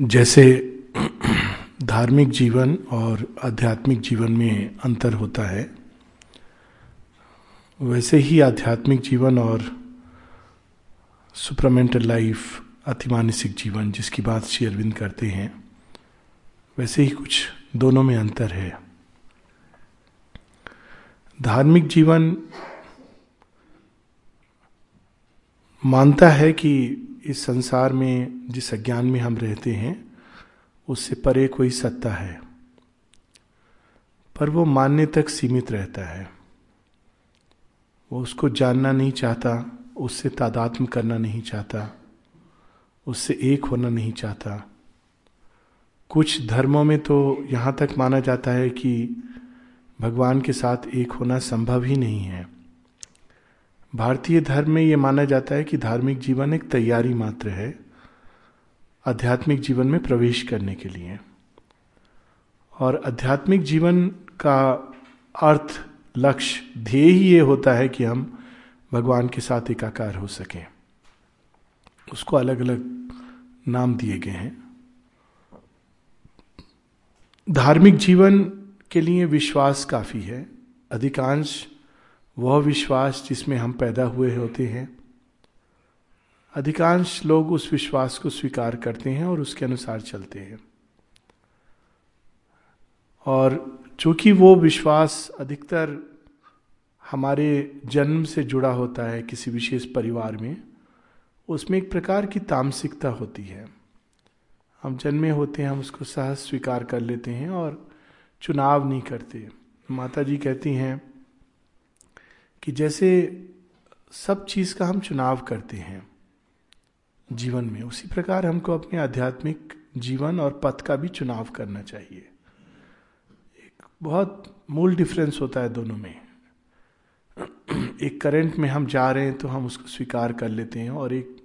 जैसे धार्मिक जीवन और आध्यात्मिक जीवन में अंतर होता है, वैसे ही आध्यात्मिक जीवन और सुपरामेंटल लाइफ, अतिमानसिक जीवन जिसकी बात श्री अरविंद करते हैं, वैसे ही कुछ दोनों में अंतर है। धार्मिक जीवन मानता है कि इस संसार में, जिस अज्ञान में हम रहते हैं, उससे परे कोई सत्ता है, पर वो मानने तक सीमित रहता है। वो उसको जानना नहीं चाहता, उससे तादात्म्य करना नहीं चाहता, उससे एक होना नहीं चाहता। कुछ धर्मों में तो यहाँ तक माना जाता है कि भगवान के साथ एक होना संभव ही नहीं है। भारतीय धर्म में ये माना जाता है कि धार्मिक जीवन एक तैयारी मात्र है आध्यात्मिक जीवन में प्रवेश करने के लिए, और आध्यात्मिक जीवन का अर्थ, लक्ष्य, ध्येय ही ये होता है कि हम भगवान के साथ एकाकार हो सकें। उसको अलग अलग नाम दिए गए हैं। धार्मिक जीवन के लिए विश्वास काफ़ी है। अधिकांश वह विश्वास जिसमें हम पैदा हुए होते हैं, अधिकांश लोग उस विश्वास को स्वीकार करते हैं और उसके अनुसार चलते हैं। और चूँकि वो विश्वास अधिकतर हमारे जन्म से जुड़ा होता है किसी विशेष परिवार में, उसमें एक प्रकार की तामसिकता होती है। हम जन्मे होते हैं, हम उसको सहज स्वीकार कर लेते हैं और चुनाव नहीं करते। माता जी कहती हैं कि जैसे सब चीज़ का हम चुनाव करते हैं जीवन में, उसी प्रकार हमको अपने आध्यात्मिक जीवन और पथ का भी चुनाव करना चाहिए। एक बहुत मूल डिफरेंस होता है दोनों में। एक करंट में हम जा रहे हैं तो हम उसको स्वीकार कर लेते हैं, और एक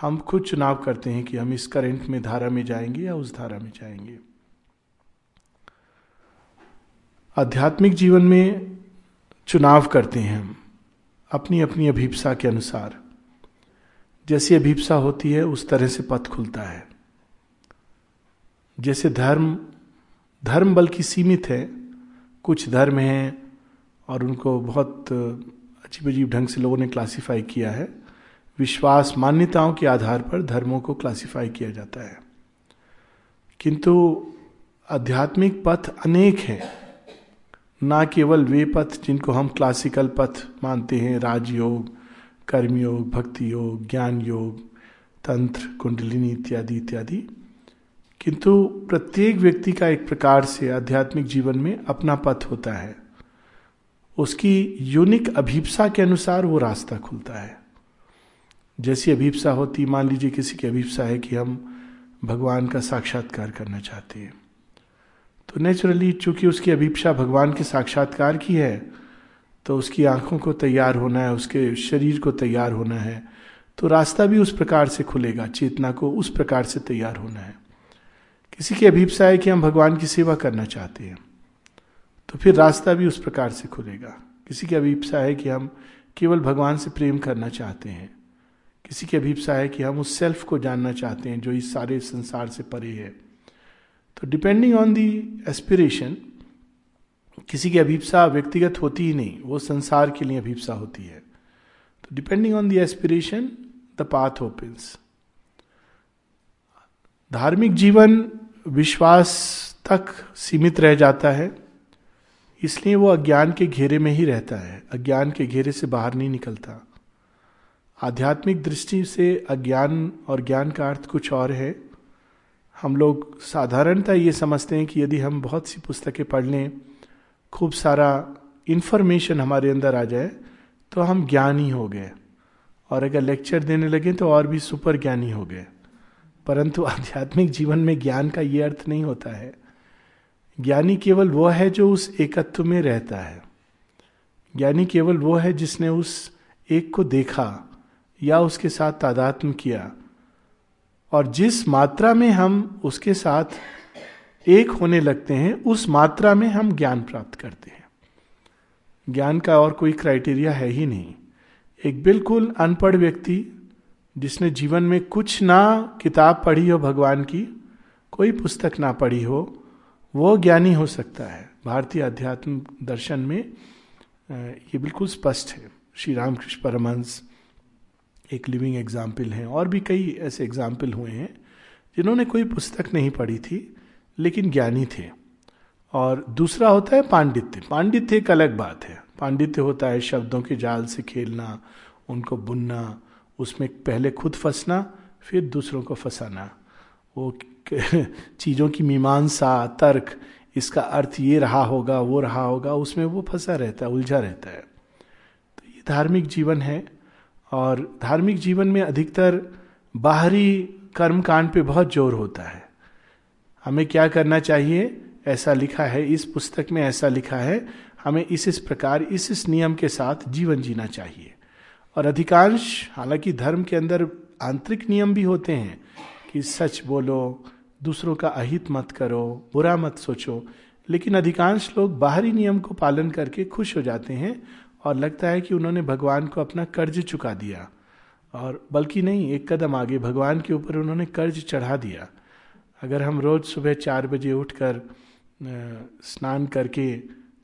हम खुद चुनाव करते हैं कि हम इस करंट में, धारा में जाएंगे या उस धारा में जाएंगे। आध्यात्मिक जीवन में चुनाव करते हैं हम अपनी अपनी अभिप्सा के अनुसार। जैसी अभिप्सा होती है उस तरह से पथ खुलता है। जैसे धर्म बल्कि सीमित है। कुछ धर्म हैं और उनको बहुत अजीब अजीब ढंग से लोगों ने क्लासिफाई किया है। विश्वास, मान्यताओं के आधार पर धर्मों को क्लासिफाई किया जाता है, किंतु आध्यात्मिक पथ अनेक हैं। ना केवल वे पथ जिनको हम क्लासिकल पथ मानते हैं, राजयोग, कर्मयोग, भक्ति योग, ज्ञान योग, तंत्र, कुंडलिनी इत्यादि इत्यादि, किंतु प्रत्येक व्यक्ति का एक प्रकार से आध्यात्मिक जीवन में अपना पथ होता है। उसकी यूनिक अभिप्सा के अनुसार वो रास्ता खुलता है। जैसी अभिप्सा होती, मान लीजिए किसी की अभिप्सा है कि हम भगवान का साक्षात्कार करना चाहते हैं, तो नेचुरली चूँकि उसकी अभिप्सा भगवान के साक्षात्कार की है, तो उसकी आँखों को तैयार होना है, उसके शरीर को तैयार होना है, तो रास्ता भी उस प्रकार से खुलेगा। चेतना को उस प्रकार से तैयार होना है। किसी की अभिप्सा है कि हम भगवान की सेवा करना चाहते हैं, तो फिर रास्ता भी उस प्रकार से खुलेगा। किसी की अभिप्सा है कि हम केवल भगवान से प्रेम करना चाहते हैं, किसी की अभिप्सा है कि हम उस सेल्फ को जानना चाहते हैं जो इस सारे संसार से परे है। तो डिपेंडिंग ऑन दी एस्पिरेशन, किसी की अभिप्सा व्यक्तिगत होती ही नहीं, वो संसार के लिए अभिप्सा होती है। तो depending on the aspiration the path opens. धार्मिक जीवन विश्वास तक सीमित रह जाता है, इसलिए वो अज्ञान के घेरे में ही रहता है, अज्ञान के घेरे से बाहर नहीं निकलता। आध्यात्मिक दृष्टि से अज्ञान और ज्ञान का अर्थ कुछ और है। हम लोग साधारणतः ये समझते हैं कि यदि हम बहुत सी पुस्तकें पढ़ लें, खूब सारा इन्फॉर्मेशन हमारे अंदर आ जाए, तो हम ज्ञानी हो गए, और अगर लेक्चर देने लगें तो और भी सुपर ज्ञानी हो गए। परंतु आध्यात्मिक जीवन में ज्ञान का ये अर्थ नहीं होता है। ज्ञानी केवल वो है जो उस एकत्व में रहता है। ज्ञानी केवल वो है जिसने उस एक को देखा या उसके साथ तादात्म्य किया, और जिस मात्रा में हम उसके साथ एक होने लगते हैं, उस मात्रा में हम ज्ञान प्राप्त करते हैं। ज्ञान का और कोई क्राइटेरिया है ही नहीं। एक बिल्कुल अनपढ़ व्यक्ति जिसने जीवन में कुछ ना किताब पढ़ी हो भगवान की, कोई पुस्तक ना पढ़ी हो वो ज्ञानी हो सकता है। भारतीय अध्यात्म दर्शन में ये बिल्कुल स्पष्ट है। श्री रामकृष्ण परमहंस एक लिविंग एग्जाम्पल हैं, और भी कई ऐसे एग्जाम्पल हुए हैं जिन्होंने कोई पुस्तक नहीं पढ़ी थी लेकिन ज्ञानी थे। और दूसरा होता है पांडित्य। पांडित्य एक अलग बात है। पांडित्य होता है शब्दों के जाल से खेलना, उनको बुनना, उसमें पहले खुद फंसना फिर दूसरों को फंसाना। वो चीज़ों की मीमांसा, तर्क, इसका अर्थ ये रहा होगा वो रहा होगा, उसमें वो फंसा रहता है, उलझा रहता है। तो ये धार्मिक जीवन है। और धार्मिक जीवन में अधिकतर बाहरी कर्मकांड पे बहुत जोर होता है। हमें क्या करना चाहिए, ऐसा लिखा है इस पुस्तक में, ऐसा लिखा है, हमें इस प्रकार इस नियम के साथ जीवन जीना चाहिए। और अधिकांश, हालांकि धर्म के अंदर आंतरिक नियम भी होते हैं कि सच बोलो, दूसरों का अहित मत करो, बुरा मत सोचो, लेकिन अधिकांश लोग बाहरी नियम को पालन करके खुश हो जाते हैं और लगता है कि उन्होंने भगवान को अपना कर्ज चुका दिया। और बल्कि नहीं, एक कदम आगे भगवान के ऊपर उन्होंने कर्ज चढ़ा दिया। अगर हम रोज़ सुबह 4 बजे उठकर स्नान करके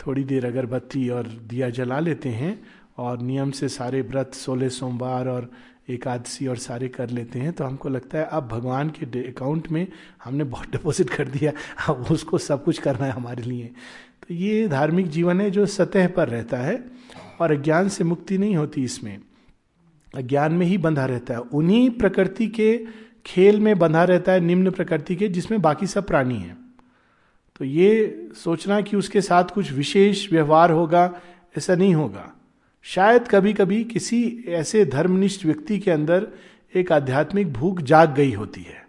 थोड़ी देर अगरबत्ती और दिया जला लेते हैं और नियम से सारे व्रत 16 सोमवार और एकादशी और सारे कर लेते हैं, तो हमको लगता है अब भगवान के अकाउंट में हमने बहुत डिपॉजिट कर दिया, अब उसको सब कुछ करना है हमारे लिए। तो ये धार्मिक जीवन है जो सतह पर रहता है और अज्ञान से मुक्ति नहीं होती। इसमें अज्ञान में ही बंधा रहता है, उन्हीं प्रकृति के खेल में बंधा रहता है, निम्न प्रकृति के, जिसमें बाकी सब प्राणी हैं। तो ये सोचना कि उसके साथ कुछ विशेष व्यवहार होगा, ऐसा नहीं होगा। शायद कभी कभी किसी ऐसे धर्मनिष्ठ व्यक्ति के अंदर एक आध्यात्मिक भूख जाग गई होती है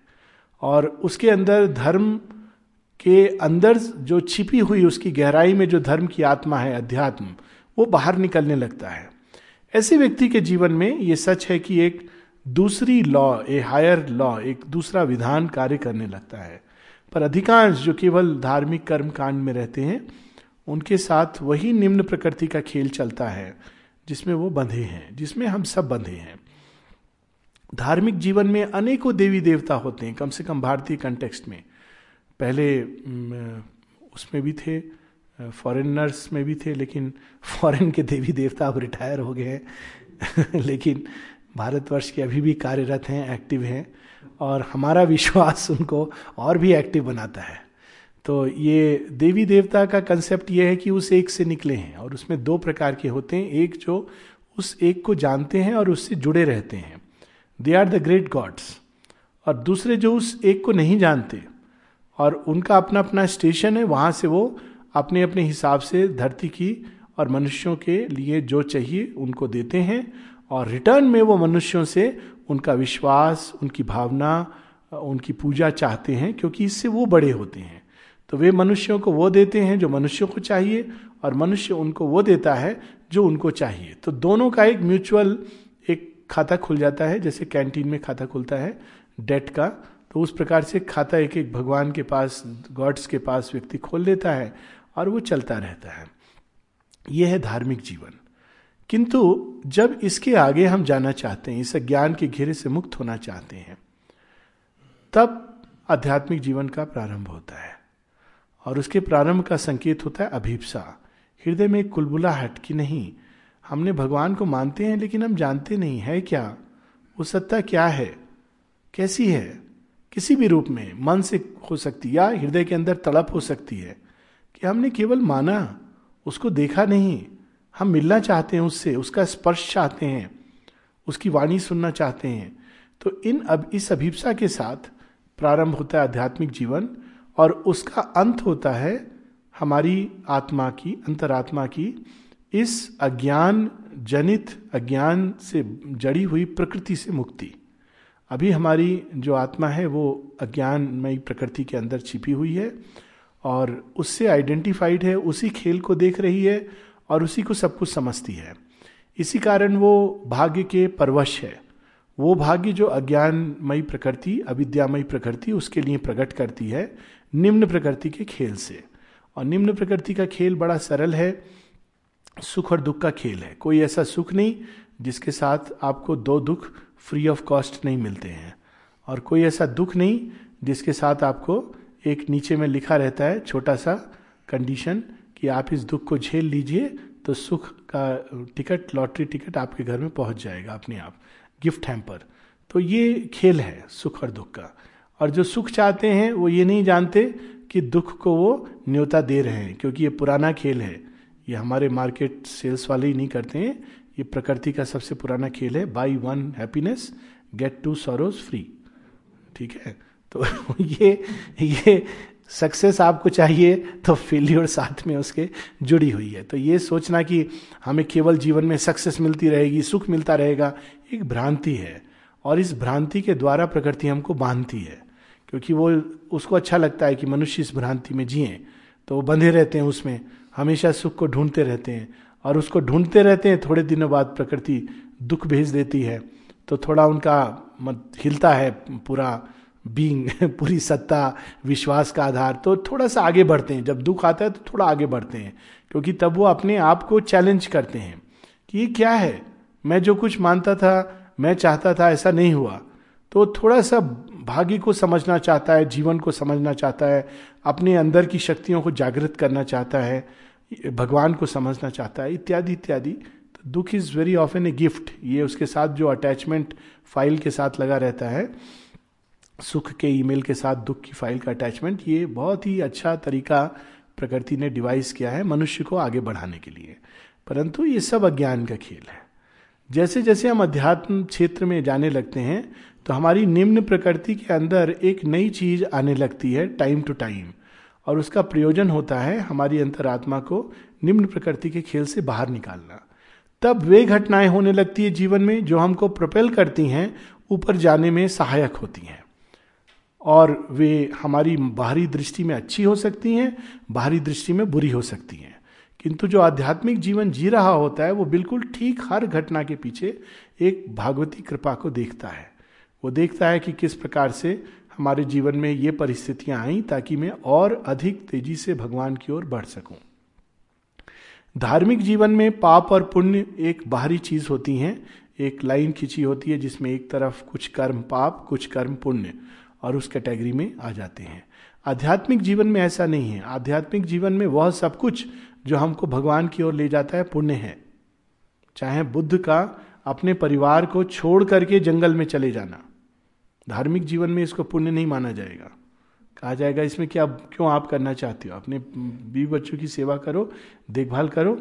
और उसके अंदर धर्म के अंदर जो छिपी हुई, उसकी गहराई में जो धर्म की आत्मा है, अध्यात्म, वो बाहर निकलने लगता है। ऐसे व्यक्ति के जीवन में ये सच है कि एक दूसरी लॉ, ए हायर लॉ, एक दूसरा विधान कार्य करने लगता है। पर अधिकांश जो केवल धार्मिक कर्म कांड में रहते हैं, उनके साथ वही निम्न प्रकृति का खेल चलता है जिसमें वो बंधे हैं, जिसमें हम सब बंधे हैं। धार्मिक जीवन में अनेकों देवी देवता होते हैं, कम से कम भारतीय कंटेक्स्ट में। पहले उसमें भी थे, फॉरेनर्स में भी थे, लेकिन फॉरेन के देवी देवता अब रिटायर हो गए हैं लेकिन भारतवर्ष के अभी भी कार्यरत हैं, एक्टिव हैं, और हमारा विश्वास उनको और भी एक्टिव बनाता है। तो ये देवी देवता का कंसेप्ट ये है कि उस एक से निकले हैं, और उसमें 2 प्रकार के होते हैं, एक जो उस एक को जानते हैं और उससे जुड़े रहते हैं, they are the great gods, और दूसरे जो उस एक को नहीं जानते, और उनका अपना अपना स्टेशन है, वहाँ से वो अपने अपने हिसाब से धरती की और मनुष्यों के लिए जो चाहिए उनको देते हैं, और रिटर्न में वो मनुष्यों से उनका विश्वास, उनकी भावना, उनकी पूजा चाहते हैं, क्योंकि इससे वो बड़े होते हैं। तो वे मनुष्यों को वो देते हैं जो मनुष्यों को चाहिए, और मनुष्य उनको वो देता है जो उनको चाहिए। तो दोनों का एक म्यूचुअल एक खाता खुल जाता है, जैसे कैंटीन में खाता खुलता है डेट का, तो उस प्रकार से खाता एक एक भगवान के पास, गॉड्स के पास व्यक्ति खोल लेता है और वो चलता रहता है। यह है धार्मिक जीवन। किंतु जब इसके आगे हम जाना चाहते हैं, इस अज्ञान के घेरे से मुक्त होना चाहते हैं, तब आध्यात्मिक जीवन का प्रारंभ होता है। और उसके प्रारंभ का संकेत होता है अभीप्सा, हृदय में कुलबुलाहट कि नहीं, हमने भगवान को मानते हैं लेकिन हम जानते नहीं है क्या, वो सत्ता क्या है, कैसी है, किसी भी रूप में मन से हो सकती है या हृदय के अंदर तड़प हो सकती है कि हमने केवल माना, उसको देखा नहीं, हम मिलना चाहते हैं उससे, उसका स्पर्श चाहते हैं, उसकी वाणी सुनना चाहते हैं। तो इस अभीप्सा के साथ प्रारंभ होता है आध्यात्मिक जीवन, और उसका अंत होता है हमारी आत्मा की, अंतरात्मा की, इस अज्ञान जनित, अज्ञान से जड़ी हुई प्रकृति से मुक्ति। अभी हमारी जो आत्मा है वो अज्ञानमयी प्रकृति के अंदर छिपी हुई है और उससे आइडेंटिफाइड है, उसी खेल को देख रही है और उसी को सब कुछ समझती है। इसी कारण वो भाग्य के परवश है। वो भाग्य जो अज्ञानमयी प्रकृति, अविद्यामयी प्रकृति, उसके लिए प्रकट करती है निम्न प्रकृति के खेल से। और निम्न प्रकृति का खेल बड़ा सरल है, सुख और दुख का खेल है। कोई ऐसा सुख नहीं जिसके साथ आपको 2 दुख फ्री ऑफ कॉस्ट नहीं मिलते हैं, और कोई ऐसा दुख नहीं जिसके साथ आपको एक नीचे में लिखा रहता है छोटा सा कंडीशन कि आप इस दुख को झेल लीजिए तो सुख का टिकट, लॉटरी टिकट आपके घर में पहुंच जाएगा अपने आप, गिफ्ट हैम्पर। तो ये खेल है सुख और दुख का। और जो सुख चाहते हैं वो ये नहीं जानते कि दुख को वो न्योता दे रहे हैं, क्योंकि ये पुराना खेल है, ये हमारे मार्केट सेल्स वाले ही नहीं करते हैं, ये प्रकृति का सबसे पुराना खेल है। Buy one happiness get two sorrows free, ठीक है। तो ये सक्सेस आपको चाहिए तो फेल्योर साथ में उसके जुड़ी हुई है। तो ये सोचना कि हमें केवल जीवन में सक्सेस मिलती रहेगी, सुख मिलता रहेगा, एक भ्रांति है। और इस भ्रांति के द्वारा प्रकृति हमको बांधती है, क्योंकि वो उसको अच्छा लगता है कि मनुष्य इस भ्रांति में जिए, तो वो बंधे रहते हैं उसमें, हमेशा सुख को ढूंढते रहते हैं और उसको ढूंढते रहते हैं। थोड़े दिनों बाद प्रकृति दुख भेज देती है, तो थोड़ा उनका हिलता है पूरा बीइंग, पूरी सत्ता, विश्वास का आधार, तो थोड़ा सा आगे बढ़ते हैं। जब दुख आता है तो थोड़ा आगे बढ़ते हैं, क्योंकि तब वो अपने आप को चैलेंज करते हैं कि ये क्या है, मैं जो कुछ मानता था, मैं चाहता था, ऐसा नहीं हुआ। तो थोड़ा सा भाग्य को समझना चाहता है, जीवन को समझना चाहता है, अपने अंदर की शक्तियों को जागृत करना चाहता है, भगवान को समझना चाहता है, इत्यादि इत्यादि। तो दुख is very often a gift. ये उसके साथ जो अटैचमेंट फाइल के साथ लगा रहता है, सुख के ईमेल के साथ दुख की फाइल का अटैचमेंट, ये बहुत ही अच्छा तरीका प्रकृति ने डिवाइस किया है मनुष्य को आगे बढ़ाने के लिए। परंतु ये सब अज्ञान का खेल है। जैसे जैसे हम अध्यात्म क्षेत्र में जाने लगते हैं तो हमारी निम्न प्रकृति के अंदर एक नई चीज आने लगती है टाइम टू टाइम, और उसका प्रयोजन होता है हमारी अंतरात्मा को निम्न प्रकृति के खेल से बाहर निकालना। तब वे घटनाएं होने लगती है जीवन में जो हमको प्रोपेल करती हैं, ऊपर जाने में सहायक होती हैं, और वे हमारी बाहरी दृष्टि में अच्छी हो सकती हैं, बाहरी दृष्टि में बुरी हो सकती हैं। किंतु जो आध्यात्मिक जीवन जी रहा होता है वो बिल्कुल ठीक हर घटना के पीछे एक भागवती कृपा को देखता है। वो देखता है कि किस प्रकार से हमारे जीवन में ये परिस्थितियां आईं ताकि मैं और अधिक तेजी से भगवान की ओर बढ़ सकूं। धार्मिक जीवन में पाप और पुण्य एक बाहरी चीज होती हैं, एक लाइन खींची होती है जिसमें एक तरफ कुछ कर्म पाप, कुछ कर्म पुण्य, और उस कैटेगरी में आ जाते हैं। आध्यात्मिक जीवन में ऐसा नहीं है। आध्यात्मिक जीवन में वह सब कुछ जो हमको भगवान की ओर ले जाता है पुण्य है। चाहे बुद्ध का अपने परिवार को छोड़ करके जंगल में चले जाना, धार्मिक जीवन में इसको पुण्य नहीं माना जाएगा, कहा जाएगा इसमें क्या, क्यों आप करना चाहते हो, अपने बीवी बच्चों की सेवा करो, देखभाल करो,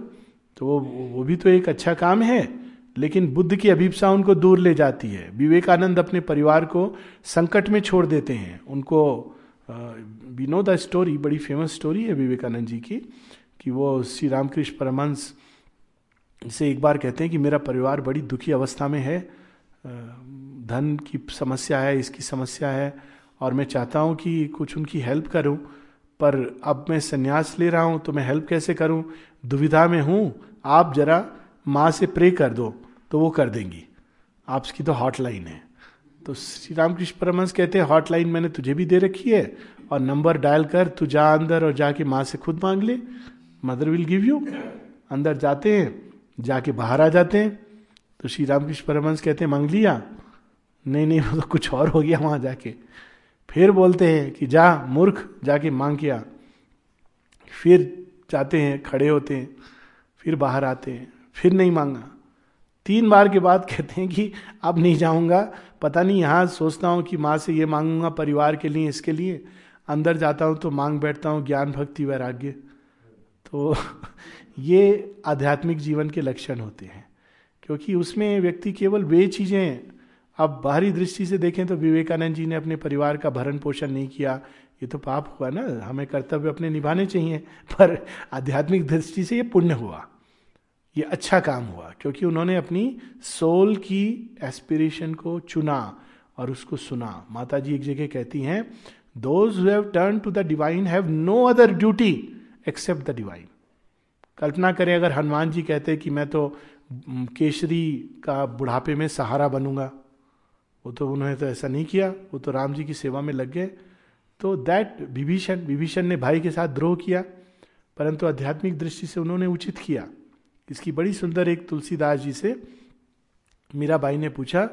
तो वो भी तो एक अच्छा काम है। लेकिन बुद्ध की अभिप्सा उनको दूर ले जाती है। विवेकानंद अपने परिवार को संकट में छोड़ देते हैं, उनको वी नो द स्टोरी, बड़ी फेमस स्टोरी है विवेकानंद जी की, कि वो श्री रामकृष्ण परमहंस से एक बार कहते हैं कि मेरा परिवार बड़ी दुखी अवस्था में है, धन की समस्या है, इसकी समस्या है, और मैं चाहता हूँ कि कुछ उनकी हेल्प करूँ, पर अब मैं संन्यास ले रहा हूँ तो मैं हेल्प कैसे करूँ, दुविधा में हूँ, आप जरा माँ से प्रे कर दो तो वो कर देंगी, आपकी तो हॉटलाइन है। तो श्री रामकृष्ण परमहंस कहते हैं हॉटलाइन मैंने तुझे भी दे रखी है, और नंबर डायल कर, तू जा अंदर और जाके माँ से खुद मांग ले, मदर विल गिव यू। अंदर जाते हैं, जाके बाहर आ जाते हैं, तो श्री रामकृष्ण परमहंस कहते हैं मांग लिया, नहीं वो तो कुछ और हो गया वहाँ जाके। फिर बोलते हैं कि जा मूर्ख, जाके मांग किया। फिर जाते हैं, खड़े होते हैं, फिर बाहर आते हैं, फिर नहीं मांगा। 3 बार के बाद कहते हैं कि अब नहीं जाऊँगा, पता नहीं यहाँ सोचता हूँ कि माँ से ये मांगूंगा परिवार के लिए, इसके लिए, अंदर जाता हूँ तो मांग बैठता हूँ ज्ञान भक्ति वैराग्य। तो ये आध्यात्मिक जीवन के लक्षण होते हैं, क्योंकि उसमें व्यक्ति केवल वे चीज़ें, अब बाहरी दृष्टि से देखें तो विवेकानंद जी ने अपने परिवार का भरण पोषण नहीं किया, ये तो पाप हुआ ना, हमें कर्तव्य अपने निभाने चाहिए, पर आध्यात्मिक दृष्टि से ये पुण्य हुआ, ये अच्छा काम हुआ, क्योंकि उन्होंने अपनी सोल की एस्पिरेशन को चुना और उसको सुना। माता जी एक जगह कहती हैं, those who have turn to the divine have no other duty except the divine. कल्पना करें अगर हनुमान जी कहते कि मैं तो केसरी का बुढ़ापे में सहारा बनूंगा, वो तो उन्होंने तो ऐसा नहीं किया, वो तो राम जी की सेवा में लग गए। तो दैट विभीषण ने भाई के साथ द्रोह किया, परंतु आध्यात्मिक दृष्टि से उन्होंने उचित किया। इसकी बड़ी सुंदर एक तुलसीदास जी से मीराबाई ने पूछा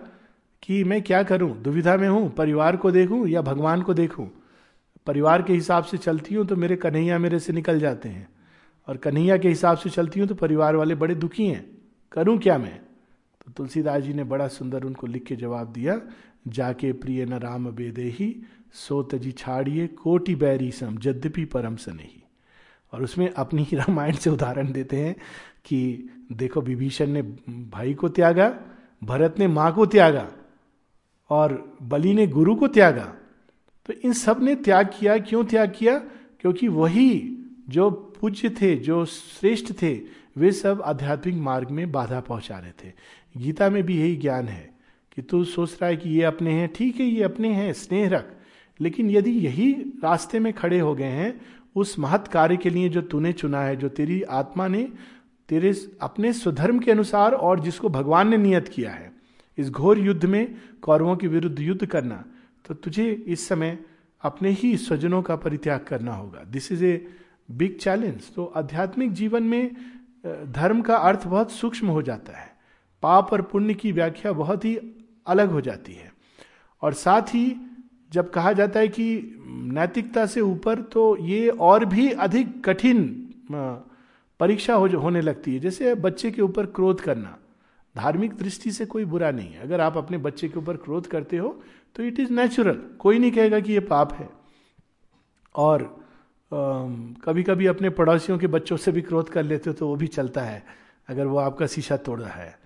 कि मैं क्या करूं, दुविधा में हूं, परिवार को देखूं या भगवान को देखूं। परिवार के हिसाब से चलती हूँ तो मेरे कन्हैया मेरे से निकल जाते हैं, और कन्हैया के हिसाब से चलती हूँ तो परिवार वाले बड़े दुखी हैं, करूँ क्या मैं। तो तुलसीदास जी ने बड़ा सुंदर उनको लिख के जवाब दिया, जाके प्रिय न राम बेदेही सो तजी छाड़िए कोटि बैरी सम यद्यपि परम सनेही। और उसमें अपनी ही रामायण से उदाहरण देते हैं कि देखो विभीषण ने भाई को त्यागा, भरत ने माँ को त्यागा, और बलि ने गुरु को त्यागा। तो इन सब ने त्याग किया, क्यों त्याग किया? क्योंकि वही जो पूज्य थे, जो श्रेष्ठ थे, वे सब आध्यात्मिक मार्ग में बाधा पहुंचा रहे थे। गीता में भी यही ज्ञान है कि तू सोच रहा है कि ये अपने हैं, ठीक है ये अपने हैं, स्नेह रख, लेकिन यदि यही रास्ते में खड़े हो गए हैं उस महत् कार्य के लिए जो तूने चुना है, जो तेरी आत्मा ने तेरे अपने स्वधर्म के अनुसार और जिसको भगवान ने नियत किया है, इस घोर युद्ध में कौरवों के विरुद्ध युद्ध करना, तो तुझे इस समय अपने ही स्वजनों का परित्याग करना होगा। This is a big challenge. तो आध्यात्मिक जीवन में धर्म का अर्थ बहुत सूक्ष्म हो जाता है, पाप और पुण्य की व्याख्या बहुत ही अलग हो जाती है। और साथ ही जब कहा जाता है कि नैतिकता से ऊपर, तो ये और भी अधिक कठिन परीक्षा होने लगती है। जैसे बच्चे के ऊपर क्रोध करना, धार्मिक दृष्टि से कोई बुरा नहीं है। अगर आप अपने बच्चे के ऊपर क्रोध करते हो तो इट इज़ नेचुरल, कोई नहीं कहेगा कि ये पाप है। और कभी कभी अपने पड़ोसियों के बच्चों से भी क्रोध कर लेते हो तो वो भी चलता है, अगर वो आपका शीशा तोड़ रहा है।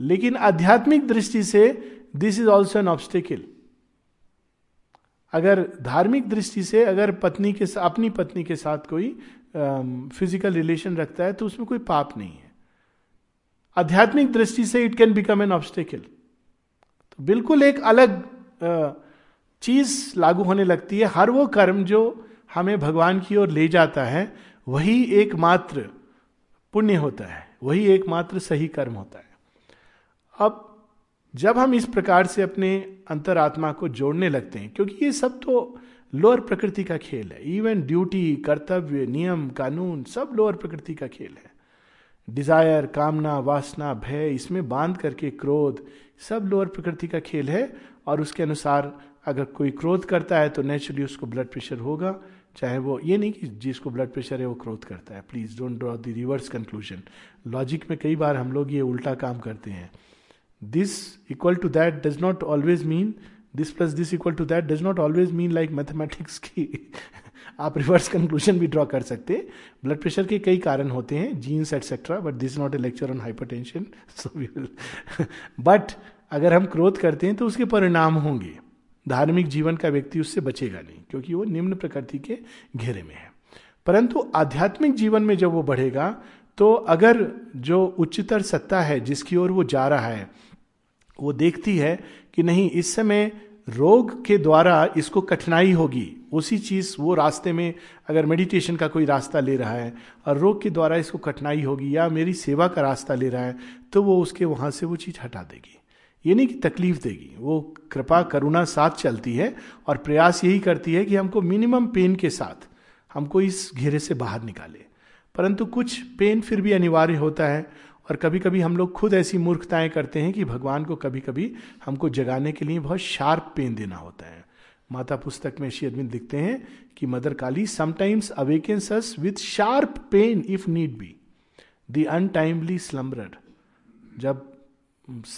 लेकिन आध्यात्मिक दृष्टि से this is also an obstacle. अगर धार्मिक दृष्टि से अगर पत्नी के साथ, अपनी पत्नी के साथ कोई फिजिकल रिलेशन रखता है तो उसमें कोई पाप नहीं है। आध्यात्मिक दृष्टि से it can become an obstacle. तो बिल्कुल एक अलग चीज लागू होने लगती है। हर वो कर्म जो हमें भगवान की ओर ले जाता है वही एकमात्र पुण्य होता है, वही एकमात्र सही कर्म होता है। अब जब हम इस प्रकार से अपने अंतरात्मा को जोड़ने लगते हैं, क्योंकि ये सब तो लोअर प्रकृति का खेल है, इवन ड्यूटी, कर्तव्य, नियम, कानून, सब लोअर प्रकृति का खेल है। डिजायर, कामना, वासना, भय, इसमें बांध करके क्रोध, सब लोअर प्रकृति का खेल है। और उसके अनुसार अगर कोई क्रोध करता है तो नेचुरली उसको ब्लड प्रेशर होगा, चाहे वो, ये नहीं कि जिसको ब्लड प्रेशर है वो क्रोध करता है। Please don't draw the reverse conclusion. Logic में कई बार हम लोग ये उल्टा काम करते हैं। This equal to that does not always mean this, plus this equal to that does not always mean, like mathematics की आप रिवर्स कंक्लूजन भी ड्रॉ कर सकते हैं। ब्लड प्रेशर के कई कारण होते हैं, genes etcetera, but this not a lecture on hypertension, so we will. But अगर हम क्रोध करते हैं तो उसके परिणाम होंगे, धार्मिक जीवन का व्यक्ति उससे बचेगा नहीं, क्योंकि वो निम्न प्रकृति के घेरे में है। परंतु आध्यात्मिक जीवन में जब वो बढ़ेगा तो अगर जो उच्चतर सत्ता है जिसकी ओर वो जा रहा है, वो देखती है कि नहीं, इस समय रोग के द्वारा इसको कठिनाई होगी, उसी चीज़ वो रास्ते में, अगर मेडिटेशन का कोई रास्ता ले रहा है और रोग के द्वारा इसको कठिनाई होगी, या मेरी सेवा का रास्ता ले रहा है, तो वो उसके वहाँ से वो चीज़ हटा देगी। ये नहीं कि तकलीफ देगी, वो कृपा करुणा साथ चलती है और प्रयास यही करती है कि हमको मिनिमम पेन के साथ हमको इस घेरे से बाहर निकाले। परंतु कुछ पेन फिर भी अनिवार्य होता है, और कभी कभी हम लोग खुद ऐसी मूर्खताएं करते हैं कि भगवान को कभी कभी हमको जगाने के लिए बहुत शार्प पेन देना होता है। माता पुस्तक में श्री अरविंद लिखते हैं कि mother Kali sometimes awakens us with sharp pain if need be the untimely slumberer. जब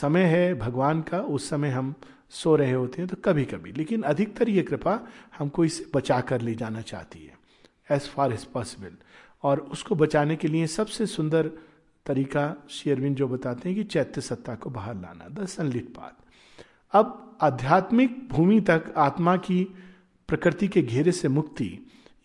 समय है भगवान का, उस समय हम सो रहे होते हैं तो कभी कभी, लेकिन अधिकतर ये कृपा हमको इससे बचा कर ले जाना चाहती है एज फार एज पॉसिबल। और उसको बचाने के लिए सबसे सुंदर तरीका श्री अरविंद जो बताते हैं कि चैत्य सत्ता को बाहर लाना, द सनलिट पाथ। अब आध्यात्मिक भूमि तक आत्मा की प्रकृति के घेरे से मुक्ति,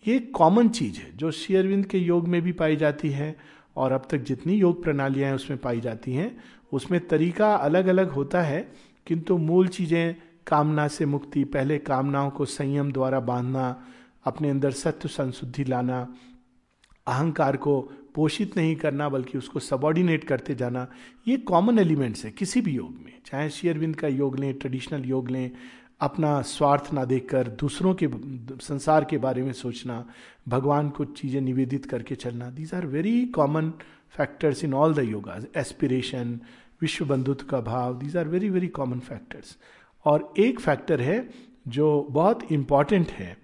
ये कॉमन चीज़ है जो श्री अरविंद के योग में भी पाई जाती है, और अब तक जितनी योग प्रणालियाँ हैं उसमें पाई जाती हैं। उसमें तरीका अलग अलग होता है, किंतु मूल चीज़ें कामना से मुक्ति, पहले कामनाओं को संयम द्वारा बांधना, अपने अंदर सत्व संशुद्धि लाना, अहंकार को पोषित नहीं करना बल्कि उसको सबॉर्डिनेट करते जाना, ये कॉमन एलिमेंट्स है किसी भी योग में। चाहे श्री अरविंद का योग लें, ट्रेडिशनल योग लें, अपना स्वार्थ ना देखकर दूसरों के, संसार के बारे में सोचना, भगवान को चीज़ें निवेदित करके चलना, these are very common factors in all the yogas. Aspiration, विश्व बंधुत्व का भाव, these are very very common factors. और एक फैक्टर है जो बहुत इम्पॉर्टेंट है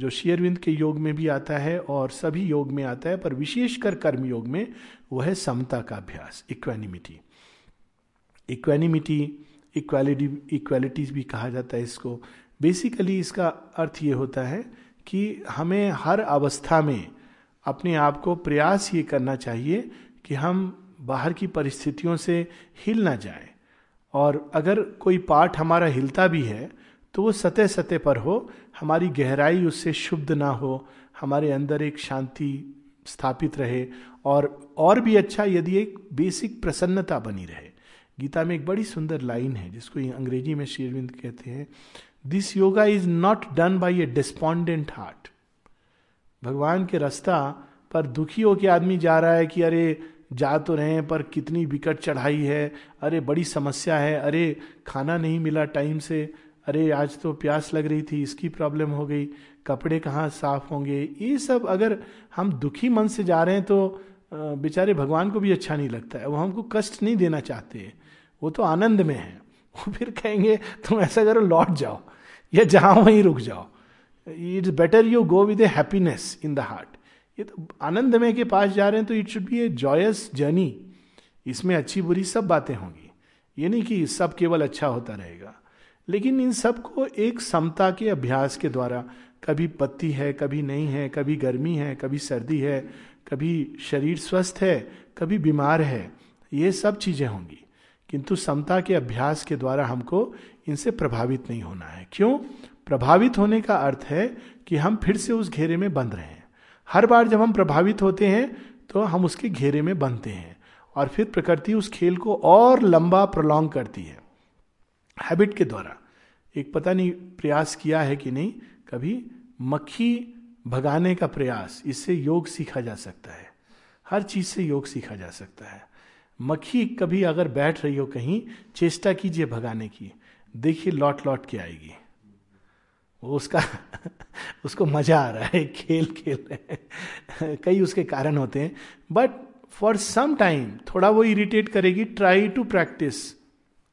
जो श्री अरविंद के योग में भी आता है और सभी योग में आता है, पर विशेषकर कर्म योग में, वह है समता का अभ्यास, इक्वानिमिटी। इक्वालिटी भी कहा जाता है इसको। बेसिकली इसका अर्थ ये होता है कि हमें हर अवस्था में अपने आप को प्रयास ये करना चाहिए कि हम बाहर की परिस्थितियों से हिल ना जाएं, और अगर कोई पार्ट हमारा हिलता भी है तो वो सतह सतह पर हो, हमारी गहराई उससे शुद्ध ना हो, हमारे अंदर एक शांति स्थापित रहे, और भी अच्छा यदि एक बेसिक प्रसन्नता बनी रहे। गीता में एक बड़ी सुंदर लाइन है जिसको अंग्रेजी में श्री अरविंद कहते हैं, this yoga is not done by a despondent heart. भगवान के रास्ता पर दुखी हो के आदमी जा रहा है कि अरे जा तो रहे हैं पर कितनी विकट चढ़ाई है, अरे बड़ी समस्या है, अरे खाना नहीं मिला टाइम से, अरे आज तो प्यास लग रही थी इसकी प्रॉब्लम हो गई, कपड़े कहाँ साफ होंगे, ये सब अगर हम दुखी मन से जा रहे हैं तो बेचारे भगवान को भी अच्छा नहीं लगता है। वो हमको कष्ट नहीं देना चाहते, वो तो आनंद में है, वो फिर कहेंगे तुम ऐसा करो लौट जाओ या जहाँ वहीं रुक जाओ, it's better you go with a happiness in the heart. ये तो आनंद में के पास जा रहे हैं तो it should be a joyous journey, इसमें अच्छी बुरी सब बातें होंगी, ये नहीं कि सब केवल अच्छा होता रहेगा। लेकिन इन सब को एक समता के अभ्यास के द्वारा, कभी पत्ती है कभी नहीं है, कभी गर्मी है कभी सर्दी है, कभी शरीर स्वस्थ है कभी बीमार है, ये सब चीज़ें होंगी, किंतु समता के अभ्यास के द्वारा हमको इनसे प्रभावित नहीं होना है। क्यों? प्रभावित होने का अर्थ है कि हम फिर से उस घेरे में बंध रहे हैं। हर बार जब हम प्रभावित होते हैं तो हम उसके घेरे में बंधते हैं, और फिर प्रकृति उस खेल को और लंबा प्रोलॉन्ग करती है हैबिट के द्वारा। एक पता नहीं प्रयास किया है कि नहीं कभी, मक्खी भगाने का प्रयास, इससे योग सीखा जा सकता है, हर चीज़ से योग सीखा जा सकता है। मक्खी कभी अगर बैठ रही हो कहीं, चेष्टा कीजिए भगाने की, देखिए लौट लौट के आएगी, वो उसका उसको मजा आ रहा है, खेल खेल रहे हैं। कई उसके कारण होते हैं, बट फॉर सम टाइम थोड़ा वो इरिटेट करेगी। Try to practise